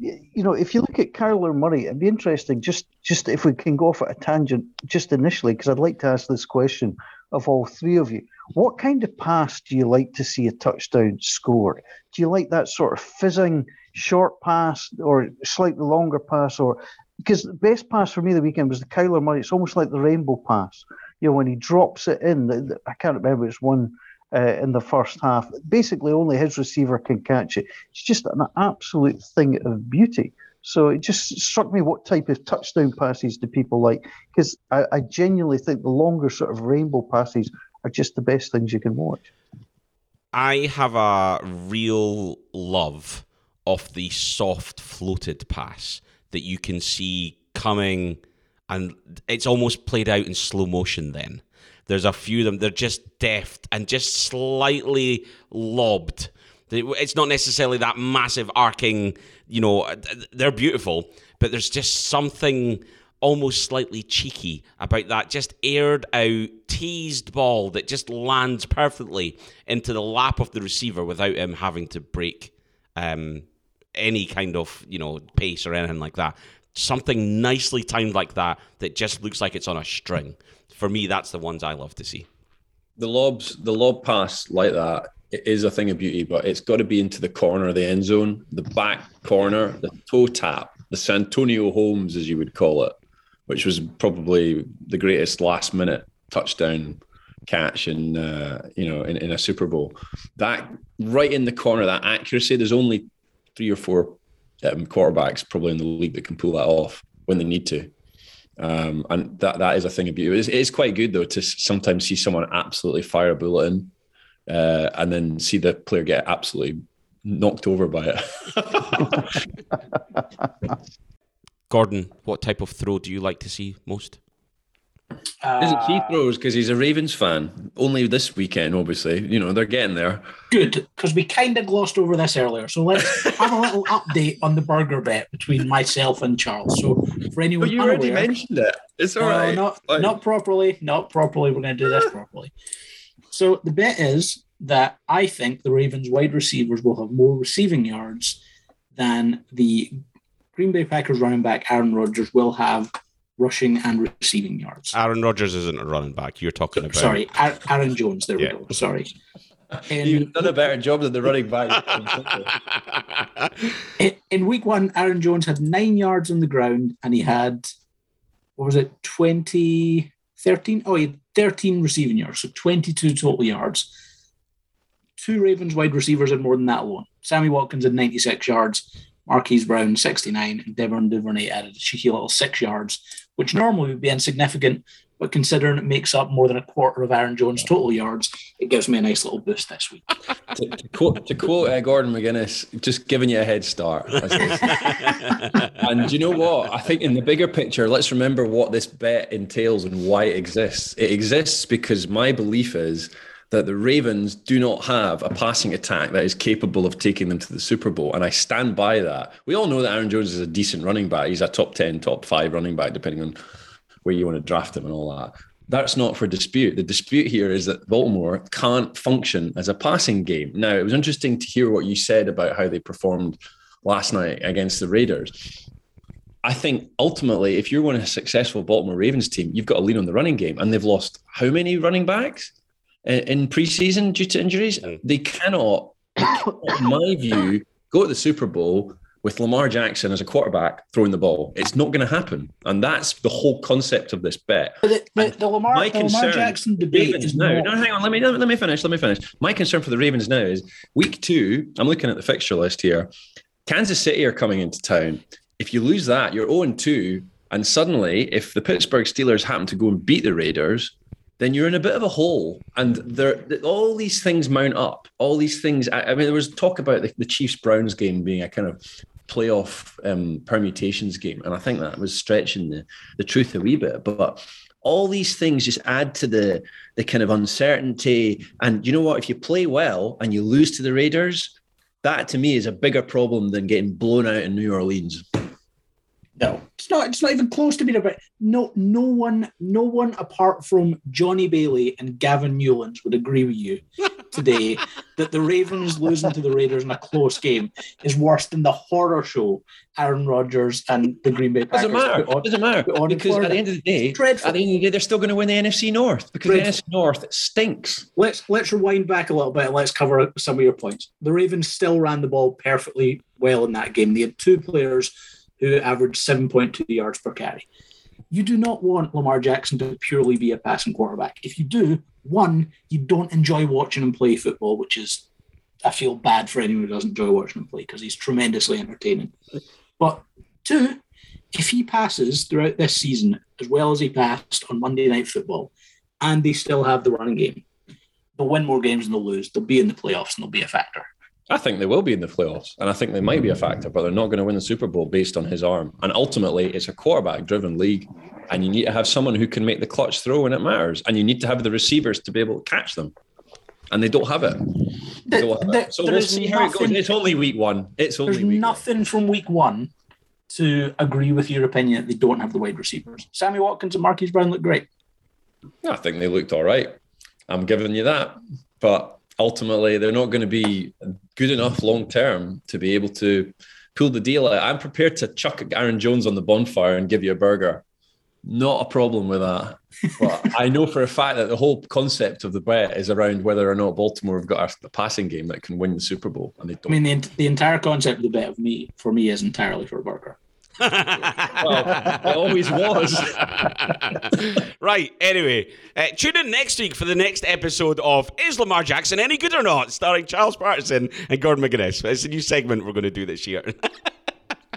if you look at Kyler Murray, it'd be interesting, just if we can go off at a tangent just initially, because I'd like to ask this question of all three of you. What kind of pass do you like to see a touchdown scored? Do you like that sort of fizzing short pass or slightly longer pass? Because the best pass for me the weekend was the Kyler Murray. It's almost like the rainbow pass. When he drops it in, I can't remember, it's one in the first half. Basically, only his receiver can catch it. It's just an absolute thing of beauty. So it just struck me, what type of touchdown passes do people like? Because I genuinely think the longer sort of rainbow passes are just the best things you can watch. I have a real love of the soft floated pass that you can see coming, and it's almost played out in slow motion then. There's a few of them, they're just deft and just slightly lobbed. It's not necessarily that massive arcing, they're beautiful, but there's just something almost slightly cheeky about that just aired out, teased ball that just lands perfectly into the lap of the receiver without him having to break any kind of, pace or anything like that. Something nicely timed like that, that just looks like it's on a string. For me, that's the ones I love to see. The lob pass like that, it is a thing of beauty, but it's got to be into the corner of the end zone, the back corner, the toe tap, the Santonio Holmes, as you would call it, which was probably the greatest last-minute touchdown catch in a Super Bowl. That right in the corner, that accuracy, there's only 3 or 4 quarterbacks probably in the league that can pull that off when they need to. And that is a thing of beauty. It's quite good, though, to sometimes see someone absolutely fire a bullet in and then see the player get absolutely knocked over by it. Gordon, what type of throw do you like to see most? He throws because he's a Ravens fan. Only this weekend, obviously. You know, they're getting there. Good, because we kind of glossed over this earlier. So let's have a little update on the burger bet between myself and Charles. So for anyone unaware... already mentioned it. It's all right. Not properly. We're going to do this properly. So the bet is that I think the Ravens wide receivers will have more receiving yards than the Green Bay Packers running back Aaron Rodgers will have rushing and receiving yards. Aaron Rodgers isn't a running back. You're talking about... Sorry, Aaron Jones. There we go. Sorry. You've done a better job than the running back. In week one, Aaron Jones had 9 yards on the ground and he had, 13? Oh, he had 13 receiving yards, so 22 total yards. Two Ravens wide receivers had more than that alone. Sammy Watkins had 96 yards. Marquise Brown, 69, and Devon Duvernay added a cheeky little 6 yards, which normally would be insignificant, but considering it makes up more than a quarter of Aaron Jones' total yards, it gives me a nice little boost this week. to quote Gordon McGuinness, just giving you a head start. And you know what? I think in the bigger picture, let's remember what this bet entails and why it exists. It exists because my belief is that the Ravens do not have a passing attack that is capable of taking them to the Super Bowl. And I stand by that. We all know that Aaron Jones is a decent running back. He's a top 10, top 5 running back, depending on where you want to draft him and all that. That's not for dispute. The dispute here is that Baltimore can't function as a passing game. Now, it was interesting to hear what you said about how they performed last night against the Raiders. I think ultimately, if you're one of a successful Baltimore Ravens team, you've got to lean on the running game. And they've lost how many running backs in preseason due to injuries? They cannot, in my view, go to the Super Bowl with Lamar Jackson as a quarterback throwing the ball. It's not going to happen. And that's the whole concept of this bet. But the Lamar Jackson debate is now... No, hang on. Let me finish. My concern for the Ravens now is week two, I'm looking at the fixture list here. Kansas City are coming into town. If you lose that, you're 0-2. And suddenly, if the Pittsburgh Steelers happen to go and beat the Raiders, then you're in a bit of a hole. And all these things mount up. All these things... I mean, there was talk about the Chiefs-Browns game being a kind of playoff permutations game. And I think that was stretching the truth a wee bit. But all these things just add to the kind of uncertainty. And you know what? If you play well and you lose to the Raiders, that to me is a bigger problem than getting blown out in New Orleans. No, it's not even close to being about. No one apart from Johnny Bailey and Gavin Newlands would agree with you today that the Ravens losing to the Raiders in a close game is worse than the horror show Aaron Rodgers and the Green Bay Packers. Doesn't matter. Because at the end of the day, they're still going to win the NFC North because dreadful. The NFC North stinks. Let's rewind back a little bit and let's cover some of your points. The Ravens still ran the ball perfectly well in that game. They had two players who averaged 7.2 yards per carry. You do not want Lamar Jackson to purely be a passing quarterback. If you do, one, you don't enjoy watching him play football, which is, I feel bad for anyone who doesn't enjoy watching him play because he's tremendously entertaining. But two, if he passes throughout this season as well as he passed on Monday Night Football and they still have the running game, they'll win more games than they'll lose. They'll be in the playoffs and they'll be a factor. I think they will be in the playoffs, and I think they might be a factor, but they're not going to win the Super Bowl based on his arm. And ultimately, it's a quarterback-driven league, and you need to have someone who can make the clutch throw when it matters, and you need to have the receivers to be able to catch them. And they don't have it. So we'll see how it goes. It's only week one. From week one to agree with your opinion that they don't have the wide receivers. Sammy Watkins and Marquise Brown look great. I think they looked all right. I'm giving you that. But ultimately, they're not going to be good enough long-term to be able to pull the deal out. I'm prepared to chuck Aaron Jones on the bonfire and give you a burger. Not a problem with that. But I know for a fact that the whole concept of the bet is around whether or not Baltimore have got a passing game that can win the Super Bowl. And they don't. I mean, the entire concept of the bet for me is entirely for a burger. Well, it always was. Right, anyway, tune in next week for the next episode of Is Lamar Jackson Any Good or Not? Starring Charles Patterson and Gordon McGuinness. It's a new segment we're going to do this year.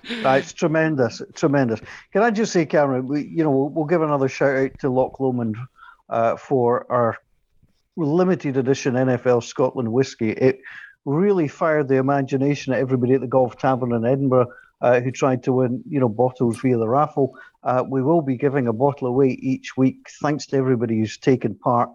It's tremendous, tremendous. Can I just say, Cameron, we'll give another shout out to Loch Lomond for our limited edition NFL Scotland whiskey. It really fired the imagination at everybody at the Golf Tavern in Edinburgh who tried to win, bottles via the raffle. We will be giving a bottle away each week. Thanks to everybody who's taken part.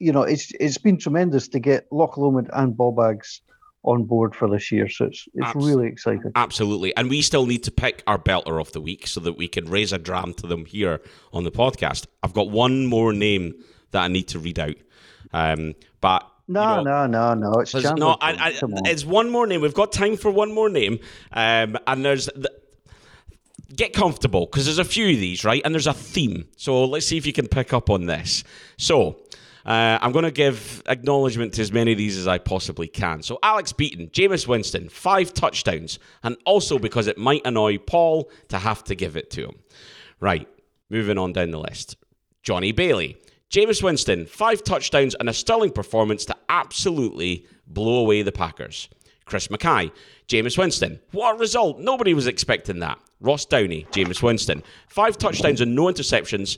It's been tremendous to get Loch Lomond and Bobags on board for this year, so it's really exciting. Absolutely, and we still need to pick our belter of the week so that we can raise a dram to them here on the podcast. I've got one more name that I need to read out, but no, it's Chandler. No, it's one more name. We've got time for one more name, and there's. Get comfortable, because there's a few of these, right? And there's a theme. So let's see if you can pick up on this. So I'm going to give acknowledgement to as many of these as I possibly can. So Alex Beaton, Jameis Winston, 5 touchdowns, and also because it might annoy Paul to have to give it to him. Right, moving on down the list. Johnny Bailey, Jameis Winston, 5 touchdowns and a sterling performance to absolutely blow away the Packers. Chris Mackay, Jameis Winston. What a result. Nobody was expecting that. Ross Downey, Jameis Winston. 5 touchdowns and no interceptions,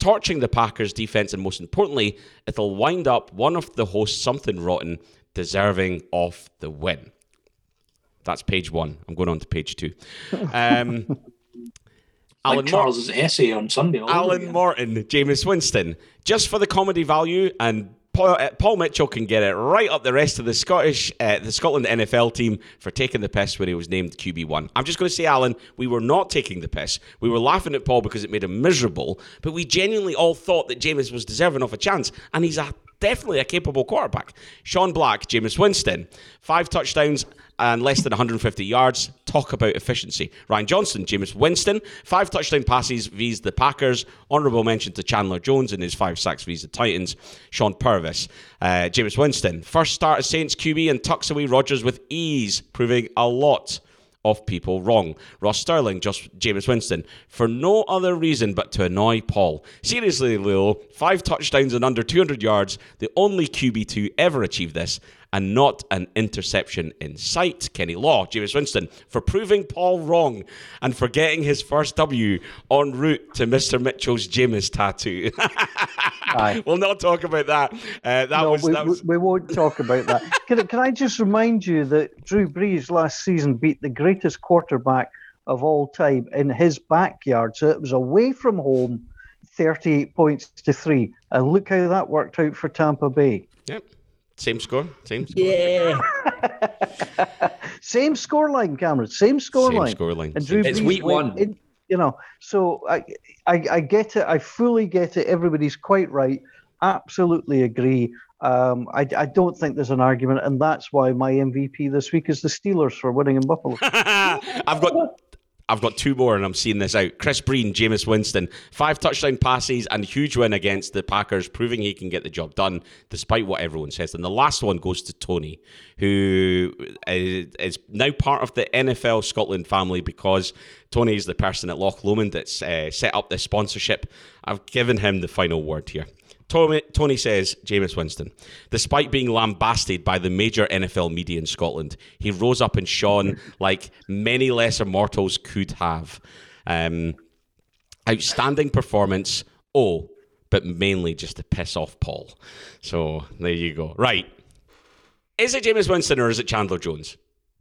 torching the Packers' defense, and most importantly, it'll wind up one of the hosts something rotten, deserving of the win. That's page 1. I'm going on to page 2. Alan Charles's essay on Sunday. Alan Morton, Jameis Winston. Just for the comedy value, and Paul Mitchell can get it right up the rest of the Scotland NFL team for taking the piss when he was named QB1. I'm just going to say, Alan, we were not taking the piss. We were laughing at Paul because it made him miserable, but we genuinely all thought that Jameis was deserving of a chance, and he's definitely a capable quarterback. Sean Black, Jameis Winston, 5 touchdowns and less than 150 yards. Talk about efficiency. Ryan Johnson, Jameis Winston, 5 touchdown passes vs the Packers. Honourable mention to Chandler Jones in his 5 sacks vs the Titans. Sean Purvis, Jameis Winston, first start as Saints QB and tucks away Rodgers with ease, proving a lot of people wrong. Ross Sterling, just Jameis Winston, for no other reason but to annoy Paul. Seriously, Leo, 5 touchdowns and under 200 yards, the only QB2 ever achieved this, and not an interception in sight. Kenny Law, Jameis Winston, for proving Paul wrong and for getting his first W en route to Mr. Mitchell's Jameis tattoo. We'll not talk about that. We won't talk about that. Can I just remind you that Drew Brees last season beat the greatest quarterback of all time in his backyard, so it was away from home, 38 points to 3. And look how that worked out for Tampa Bay. Yep. Same score. Yeah. Same scoreline, Cameron. Same scoreline. And Drew it's Brees week one. So I get it. I fully get it. Everybody's quite right. Absolutely agree. I don't think there's an argument, and that's why my MVP this week is the Steelers for winning in Buffalo. I've got 2 more, and I'm seeing this out. Chris Breen, Jameis Winston, 5 touchdown passes and huge win against the Packers, proving he can get the job done, despite what everyone says. And the last one goes to Tony, who is now part of the NFL Scotland family because Tony is the person at Loch Lomond that's set up the sponsorship. I've given him the final word here. Tony says, Jameis Winston, despite being lambasted by the major NFL media in Scotland, he rose up and shone like many lesser mortals could have. Outstanding performance, but mainly just to piss off Paul. So there you go. Right. Is it Jameis Winston or is it Chandler Jones?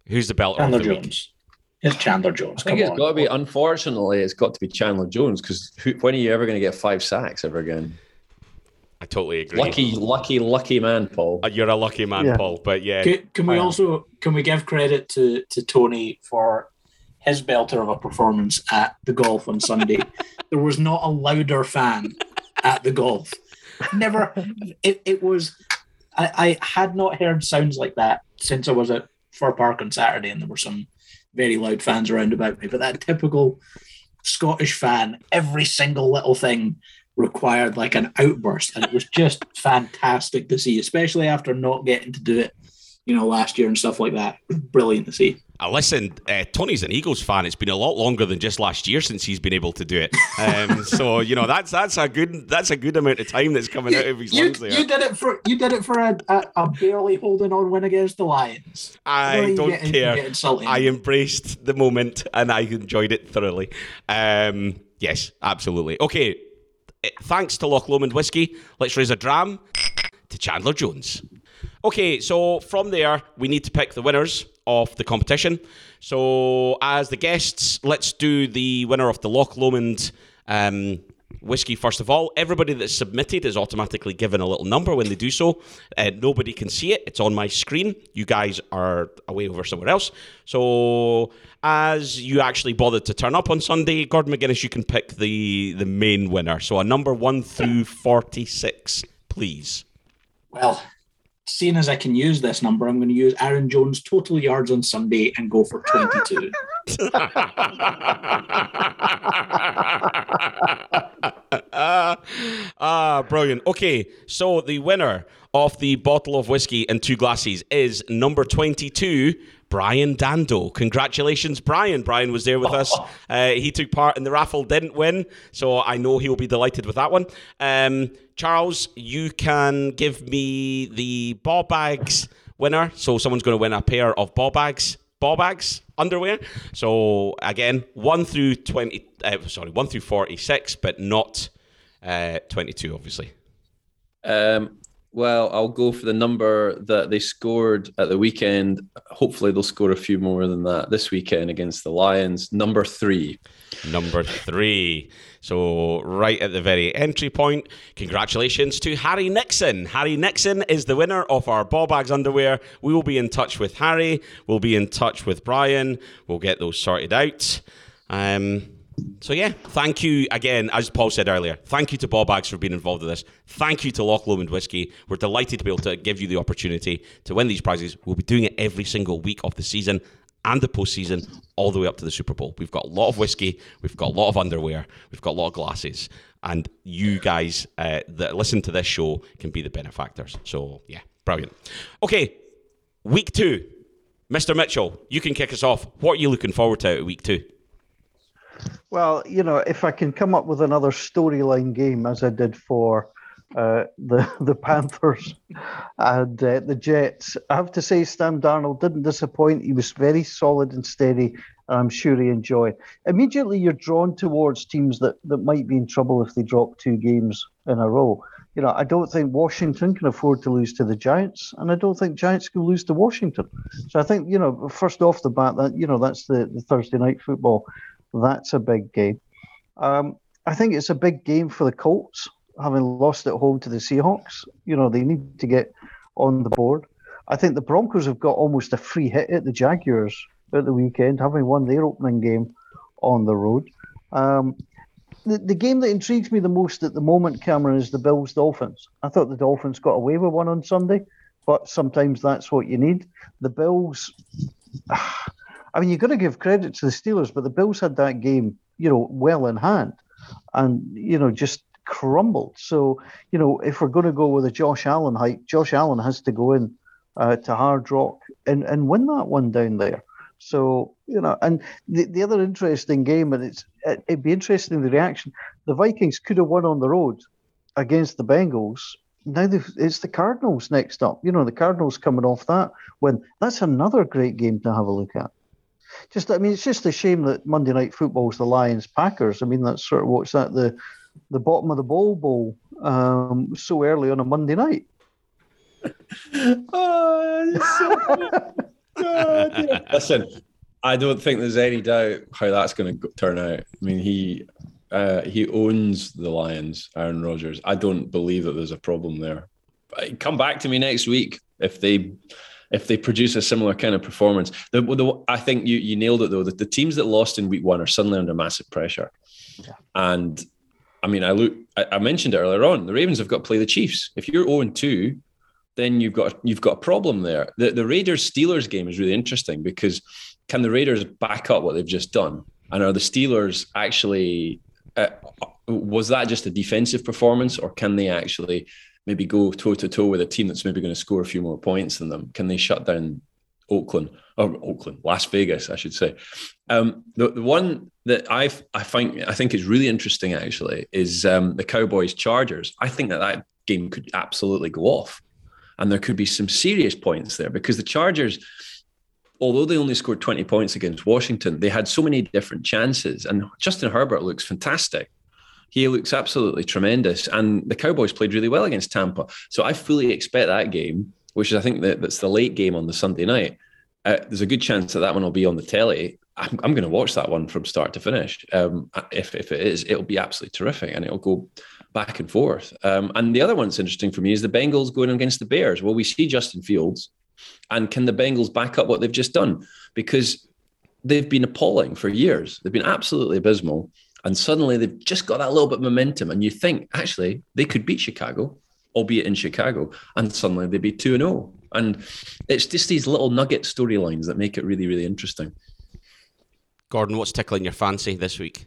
Who's the belter of the week? It's Chandler Jones. I think it's got to be, unfortunately, it's got to be Chandler Jones, because when are you ever going to get 5 sacks ever again? I totally agree. Lucky man, Paul. You're a lucky man, yeah. Paul. But yeah, can we give credit to Tony for his belter of a performance at the golf on Sunday? There was not a louder fan at the golf. Never. It was. I had not heard sounds like that since I was at Fir Park on Saturday, and there were some very loud fans around about me. But that typical Scottish fan, every single little thing required like an outburst, and it was just fantastic to see, especially after not getting to do it last year and stuff like that. Brilliant to see. Listen, Tony's an Eagles fan. It's been a lot longer than just last year since he's been able to do it. So you know that's a good amount of time that's coming out of his lungs there. You did it for a barely holding on win against the Lions. I don't care. I embraced the moment and I enjoyed it thoroughly. Yes, absolutely. Okay, thanks to Loch Lomond Whiskey. Let's raise a dram to Chandler Jones. Okay, so from there we need to pick the winners of the competition. So as the guests, let's do the winner of the Loch Lomond whiskey first of all. Everybody that's submitted is automatically given a little number when they do so. Nobody can see it. It's on my screen. You guys are away over somewhere else. So as you actually bothered to turn up on Sunday, Gordon McGuinness, you can pick the main winner. So a number 1 through 46, please. Well, seeing as I can use this number, I'm going to use Aaron Jones' total yards on Sunday and go for 22. Brilliant. Okay, so the winner of the bottle of whiskey and two glasses is number 22, Brian Dando. Congratulations, Brian. Brian was there with us. He took part in the raffle, didn't win, so I know he'll be delighted with that one. Charles, you can give me the ball bags winner. So someone's going to win a pair of ball bags, underwear. So again, 1 through 46, but not 22, obviously. Well, I'll go for the number that they scored at the weekend. Hopefully they'll score a few more than that this weekend against the Lions. Number three. So right at the very entry point, congratulations to Harry Nixon. Harry Nixon is the winner of our ball bags underwear. We will be in touch with Harry. We'll be in touch with Brian. We'll get those sorted out. So yeah, thank you again, as Paul said earlier, thank you to Ball Bags for being involved in this. Thank you to Loch Lomond Whiskey. We're delighted to be able to give you the opportunity to win these prizes. We'll be doing it every single week of the season and the postseason, all the way up to the Super Bowl. We've got a lot of whiskey, we've got a lot of underwear, we've got a lot of glasses, and you guys that listen to this show can be the benefactors. So yeah, brilliant. Okay, week 2. Mr. Mitchell, you can kick us off. What are you looking forward to at week 2? Well, you know, if I can come up with another storyline game, as I did for the Panthers and the Jets, I have to say Sam Darnold didn't disappoint. He was very solid and steady, and I'm sure he enjoyed. Immediately, you're drawn towards teams that might be in trouble if they drop 2 games in a row. You know, I don't think Washington can afford to lose to the Giants, and I don't think Giants can lose to Washington. So I think, you know, first off the bat, that, you know, that's the Thursday night football. That's a big game. I think it's a big game for the Colts, having lost at home to the Seahawks. You know, they need to get on the board. I think the Broncos have got almost a free hit at the Jaguars at the weekend, having won their opening game on the road. The game that intrigues me the most at the moment, Cameron, is the Bills-Dolphins. I thought the Dolphins got away with one on Sunday, but sometimes that's what you need. The Bills... I mean, you've got to give credit to the Steelers, but the Bills had that game, you know, well in hand and, you know, just crumbled. So, you know, if we're going to go with a Josh Allen hype, Josh Allen has to go in to Hard Rock and win that one down there. So, you know, and the other interesting game, and it'd be interesting, the reaction, the Vikings could have won on the road against the Bengals. Now it's the Cardinals next up. You know, the Cardinals coming off that win. That's another great game to have a look at. Just, I mean, it's just a shame that Monday Night Football is the Lions-Packers. I mean, that's sort of what's at the bottom of the bowl so early on a Monday night. Listen, I don't think there's any doubt how that's going to turn out. I mean, he owns the Lions, Aaron Rodgers. I don't believe that there's a problem there. Come back to me next week if they... produce a similar kind of performance. I think you nailed it, though. The teams that lost in week 1 are suddenly under massive pressure. Yeah. And, I mean, I mentioned it earlier on. The Ravens have got to play the Chiefs. If you're 0-2, then you've got a problem there. The Raiders-Steelers game is really interesting because can the Raiders back up what they've just done? And are the Steelers actually... was that just a defensive performance, or can they actually... maybe go toe-to-toe with a team that's maybe going to score a few more points than them? Can they shut down Oakland? or Oakland, Las Vegas, I should say. The one that I think is really interesting actually is the Cowboys Chargers. I think that game could absolutely go off, and there could be some serious points there, because the Chargers, although they only scored 20 points against Washington, they had so many different chances, and Justin Herbert looks fantastic. He looks absolutely tremendous, and the Cowboys played really well against Tampa. So I fully expect that game, which is, I think that's the late game on the Sunday night. There's a good chance that one will be on the telly. I'm going to watch that one from start to finish. If it is, it'll be absolutely terrific, and it'll go back and forth. And the other one that's interesting for me is the Bengals going against the Bears. Will we see Justin Fields, and can the Bengals back up what they've just done? Because they've been appalling for years. They've been absolutely abysmal. And suddenly they've just got that little bit of momentum, and you think actually they could beat Chicago, albeit in Chicago, and suddenly they'd be 2-0. And it's just these little nugget storylines that make it really, really interesting. Gordon, what's tickling your fancy this week?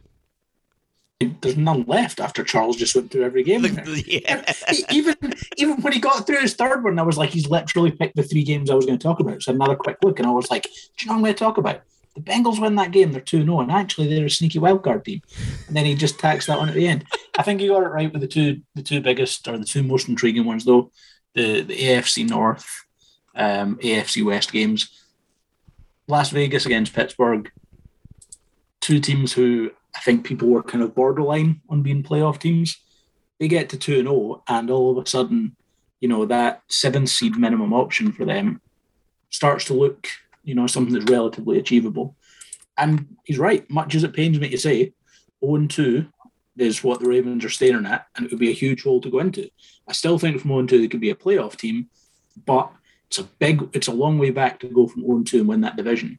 There's none left after Charles just went through every game. Yeah. Even when he got through his third one, I was like, he's literally picked the three games I was going to talk about. So another quick look, and I was like, do you know what I'm going to talk about? The Bengals win that game, they're 2-0, and actually they're a sneaky wildcard team. And then he just tacks that one at the end. I think he got it right with the two biggest, or the two most intriguing ones, though. The AFC North, AFC West games. Las Vegas against Pittsburgh. Two teams who I think people were kind of borderline on being playoff teams. They get to 2-0, and all of a sudden, that 7th seed minimum option for them starts to look... something that's relatively achievable. And he's right. Much as it pains me to say, 0-2 is what the Ravens are staring at, and it would be a huge hole to go into. I still think from 0-2 they could be a playoff team, but it's a long way back to go from 0-2 and win that division.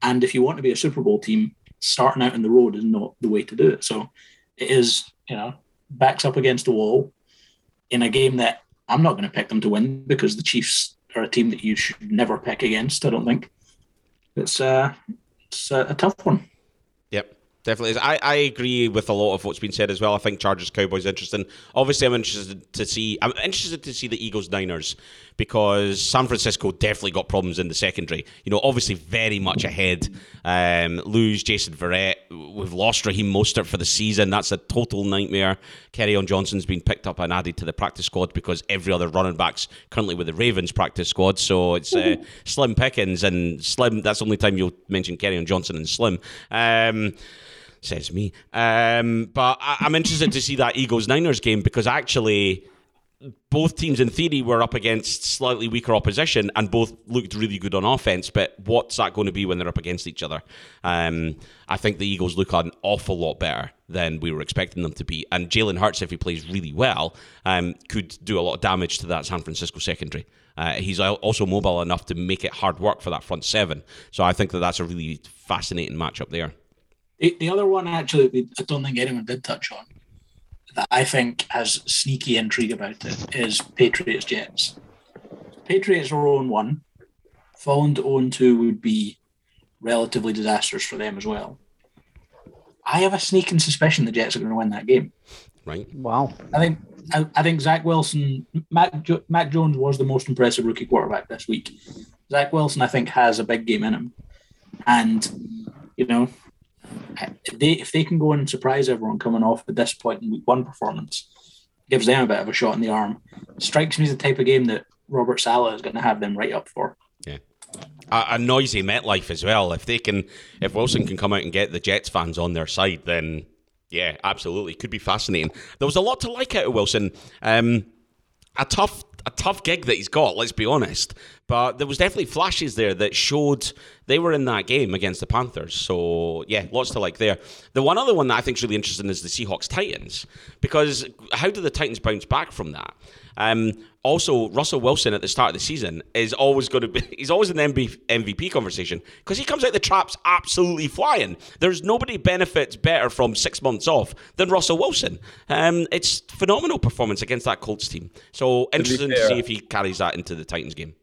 And if you want to be a Super Bowl team, starting out on the road is not the way to do it. So it is, backs up against the wall in a game that I'm not going to pick them to win, because the Chiefs are a team that you should never pick against, I don't think. It's a tough one. Yep, definitely is. I agree with a lot of what's been said as well. I think Chargers Cowboys interesting. Obviously, I'm interested to see the Eagles Niners, because San Francisco definitely got problems in the secondary. Obviously very much ahead. Lose Jason Verrett. We've lost Raheem Mostert for the season. That's a total nightmare. Kerryon Johnson's been picked up and added to the practice squad, because every other running back's currently with the Ravens practice squad. So it's slim pickings, and slim, that's the only time you'll mention Kerryon Johnson and slim. Says me. But I'm interested to see that Eagles-Niners game, because actually... both teams in theory were up against slightly weaker opposition, and both looked really good on offense, but what's that going to be when they're up against each other? I think the Eagles look an awful lot better than we were expecting them to be, and Jalen Hurts, if he plays really well, could do a lot of damage to that San Francisco secondary. He's also mobile enough to make it hard work for that front seven, so I think that's a really fascinating matchup there. The other one actually I don't think anyone did touch on, that I think has sneaky intrigue about it, is Patriots-Jets. Patriots are 0-1. Falling to 0-2 would be relatively disastrous for them as well. I have a sneaking suspicion the Jets are going to win that game. Right. Wow. I think Zach Wilson, Mac Jones was the most impressive rookie quarterback this week. Zach Wilson, I think, has a big game in him. And, if they can go and surprise everyone coming off at this point in week 1 performance, gives them a bit of a shot in the arm. Strikes me as the type of game that Robert Saleh is going to have them right up for. Yeah, a noisy MetLife as well. If Wilson can come out and get the Jets fans on their side, then yeah, absolutely, could be fascinating. There was a lot to like out of Wilson. A tough gig that he's got, let's be honest. But there was definitely flashes there that showed they were in that game against the Panthers. So, yeah, lots to like there. The one other one that I think is really interesting is the Seahawks-Titans, because how do the Titans bounce back from that? Also, Russell Wilson at the start of the season is always going to be... he's always in the MVP conversation, because he comes out the traps absolutely flying. There's nobody benefits better from 6 months off than Russell Wilson. It's phenomenal performance against that Colts team. So, interesting to see if he carries that into the Titans game.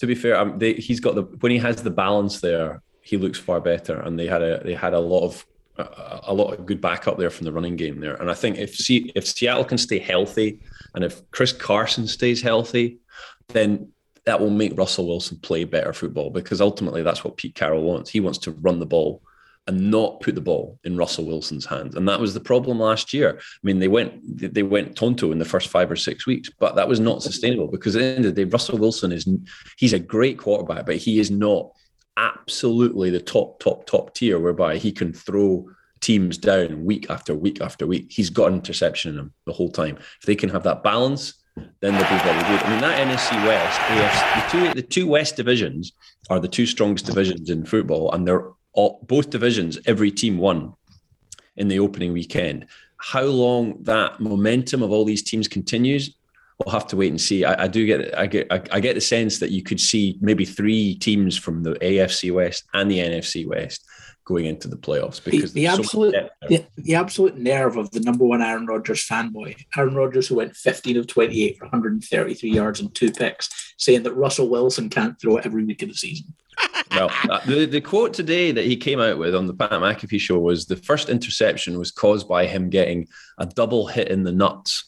To be fair, when he has the balance there, he looks far better. And they had a lot of good backup there from the running game there. And I think if Seattle can stay healthy, and if Chris Carson stays healthy, then that will make Russell Wilson play better football, because ultimately that's what Pete Carroll wants. He wants to run the ball and not put the ball in Russell Wilson's hands. And that was the problem last year. I mean, they went tonto in the first 5 or 6 weeks, but that was not sustainable, because at the end of the day, Russell Wilson he's a great quarterback, but he is not absolutely the top tier whereby he can throw teams down week after week after week. He's got an interception in him the whole time. If they can have that balance, then they'll be very good. I mean, that NFC West, the two West divisions are the two strongest divisions in football, and they're both divisions, every team won in the opening weekend. How long that momentum of all these teams continues, we'll have to wait and see. I get the sense that you could see maybe 3 teams from the AFC West and the NFC West going into the playoffs, because the absolute nerve of the number one Aaron Rodgers fanboy, Aaron Rodgers, who went 15 of 28 for 133 yards and 2 picks, saying that Russell Wilson can't throw it every week of the season. Well, the quote today that he came out with on the Pat McAfee show was, the first interception was caused by him getting a double hit in the nuts.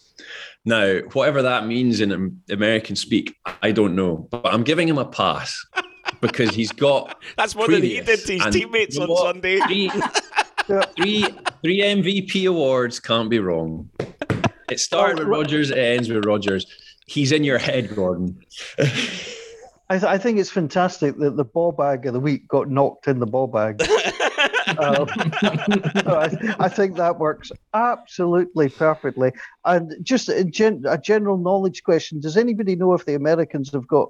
Now, whatever that means in American speak, I don't know, but I'm giving him a pass, because he's got that's more than he did to his teammates on Sunday. Three MVP awards can't be wrong. It started with Rodgers, it ends with Rodgers. He's in your head, Gordon. I think it's fantastic that the ball bag of the week got knocked in the ball bag. So I think that works absolutely perfectly. And just a general knowledge question, does anybody know if the Americans have got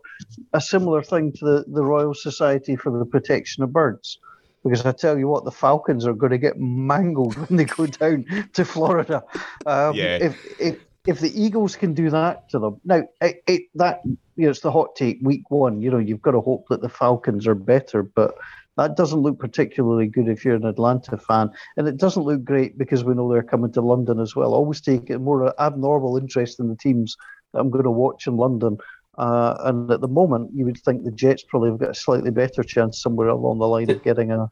a similar thing to the Royal Society for the Protection of Birds? Because I tell you what, the Falcons are going to get mangled when they go down to Florida. If the Eagles can do that to them. Now, it's the hot take, week one. You know, you've got to hope that the Falcons are better, but that doesn't look particularly good if you're an Atlanta fan. And it doesn't look great because we know they're coming to London as well. I always take a more abnormal interest in the teams that I'm going to watch in London. And at the moment, you would think the Jets probably have got a slightly better chance somewhere along the line of getting a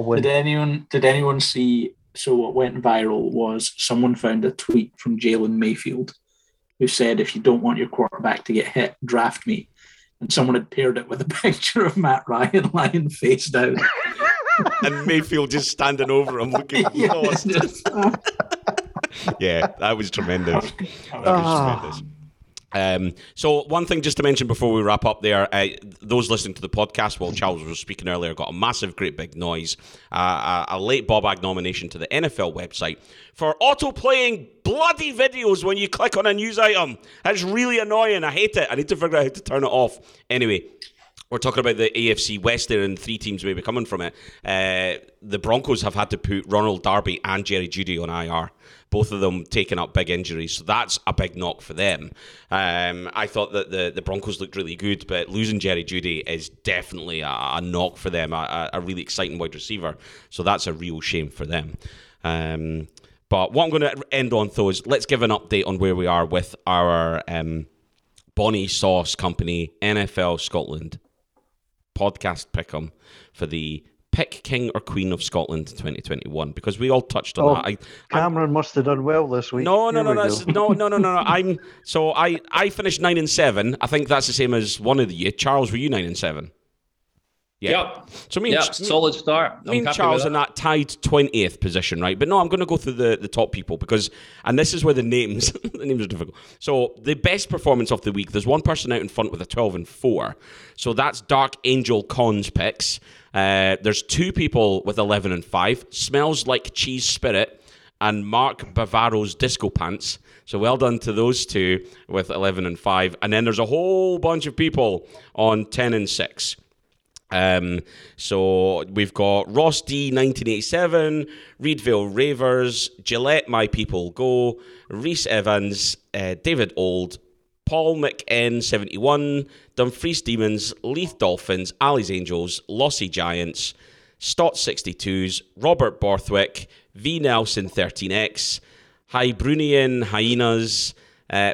win. Did anyone see... So what went viral was someone found a tweet from Jalen Mayfield who said, if you don't want your quarterback to get hit, draft me. And someone had paired it with a picture of Matt Ryan lying face down. And Mayfield just standing over him looking lost. Yeah, that was tremendous. So one thing just to mention before we wrap up there, those listening to the podcast while Charles was speaking earlier got a massive great big noise, a late Bobag nomination to the NFL website for auto-playing bloody videos when you click on a news item. That's really annoying. I hate it. I need to figure out how to turn it off. Anyway, we're talking about the AFC West there and 3 teams maybe coming from it. The Broncos have had to put Ronald Darby and Jerry Jeudy on IR. Both of them taking up big injuries, so that's a big knock for them. I thought that the Broncos looked really good, but losing Jerry Jeudy is definitely a knock for them, a really exciting wide receiver, so that's a real shame for them. But what I'm going to end on, though, is let's give an update on where we are with our Bonnie Sauce Company NFL Scotland podcast pick'em for the Pick King or Queen of Scotland 2021, because we all touched on that. Cameron must have done well this week. No. I finished 9-7. I think that's the same as one of the year. Charles, were you 9-7? Yeah. Yep. So solid start. Me and Charles in that tied 20th position, right? But no, I'm going to go through the top people, because, and this is where the names are difficult. So the best performance of the week, there's one person out in front with a 12-4. So that's Dark Angel Con's picks. There's 2 people with 11-5. Smells Like Cheese Spirit and Mark Bavaro's Disco Pants. So well done to those 2 with 11-5. And then there's a whole bunch of people on 10-6. So we've got Ross D 1987, Reedville Ravers, Gillette My People Go, Reese Evans, David Old, Paul McN 71, Dumfries Demons, Leith Dolphins, Ali's Angels, Lossy Giants, Stott 62s, Robert Borthwick, V Nelson 13X, Hibernian Hyenas,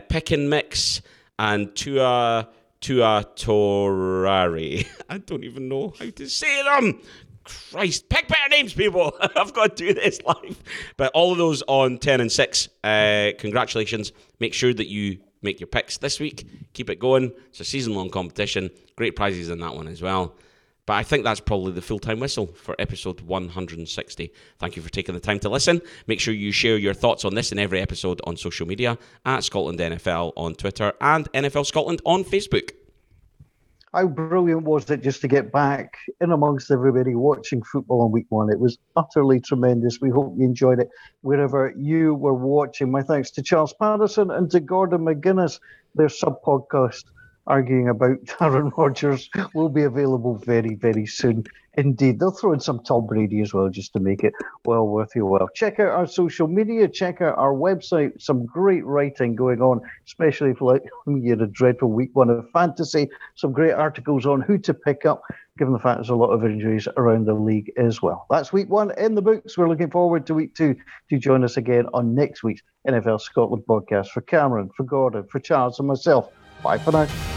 Pick and Mix, and Tua Torari. I don't even know how to say them. Christ, pick better names, people. I've got to do this live. But all of those on 10-6. Congratulations. Make sure that you make your picks this week. Keep it going. It's a season-long competition. Great prizes in that one as well. But I think that's probably the full-time whistle for episode 160. Thank you for taking the time to listen. Make sure you share your thoughts on this in every episode on social media, at Scotland NFL on Twitter and NFL Scotland on Facebook. How brilliant was it just to get back in amongst everybody watching football on week one? It was utterly tremendous. We hope you enjoyed it wherever you were watching. My thanks to Charles Patterson and to Gordon McGuinness. Their sub-podcast arguing about Aaron Rodgers will be available very, very soon indeed. They'll throw in some Tom Brady as well just to make it well worth your while. Check out our social media, check out our website. Some great writing going on, especially if like you had a dreadful week one of fantasy. Some great articles on who to pick up, given the fact there's a lot of injuries around the league as well. That's week one in the books. We're looking forward to week two. Do join us again on next week's NFL Scotland podcast. For Cameron, for Gordon, for Charles and myself, bye for now.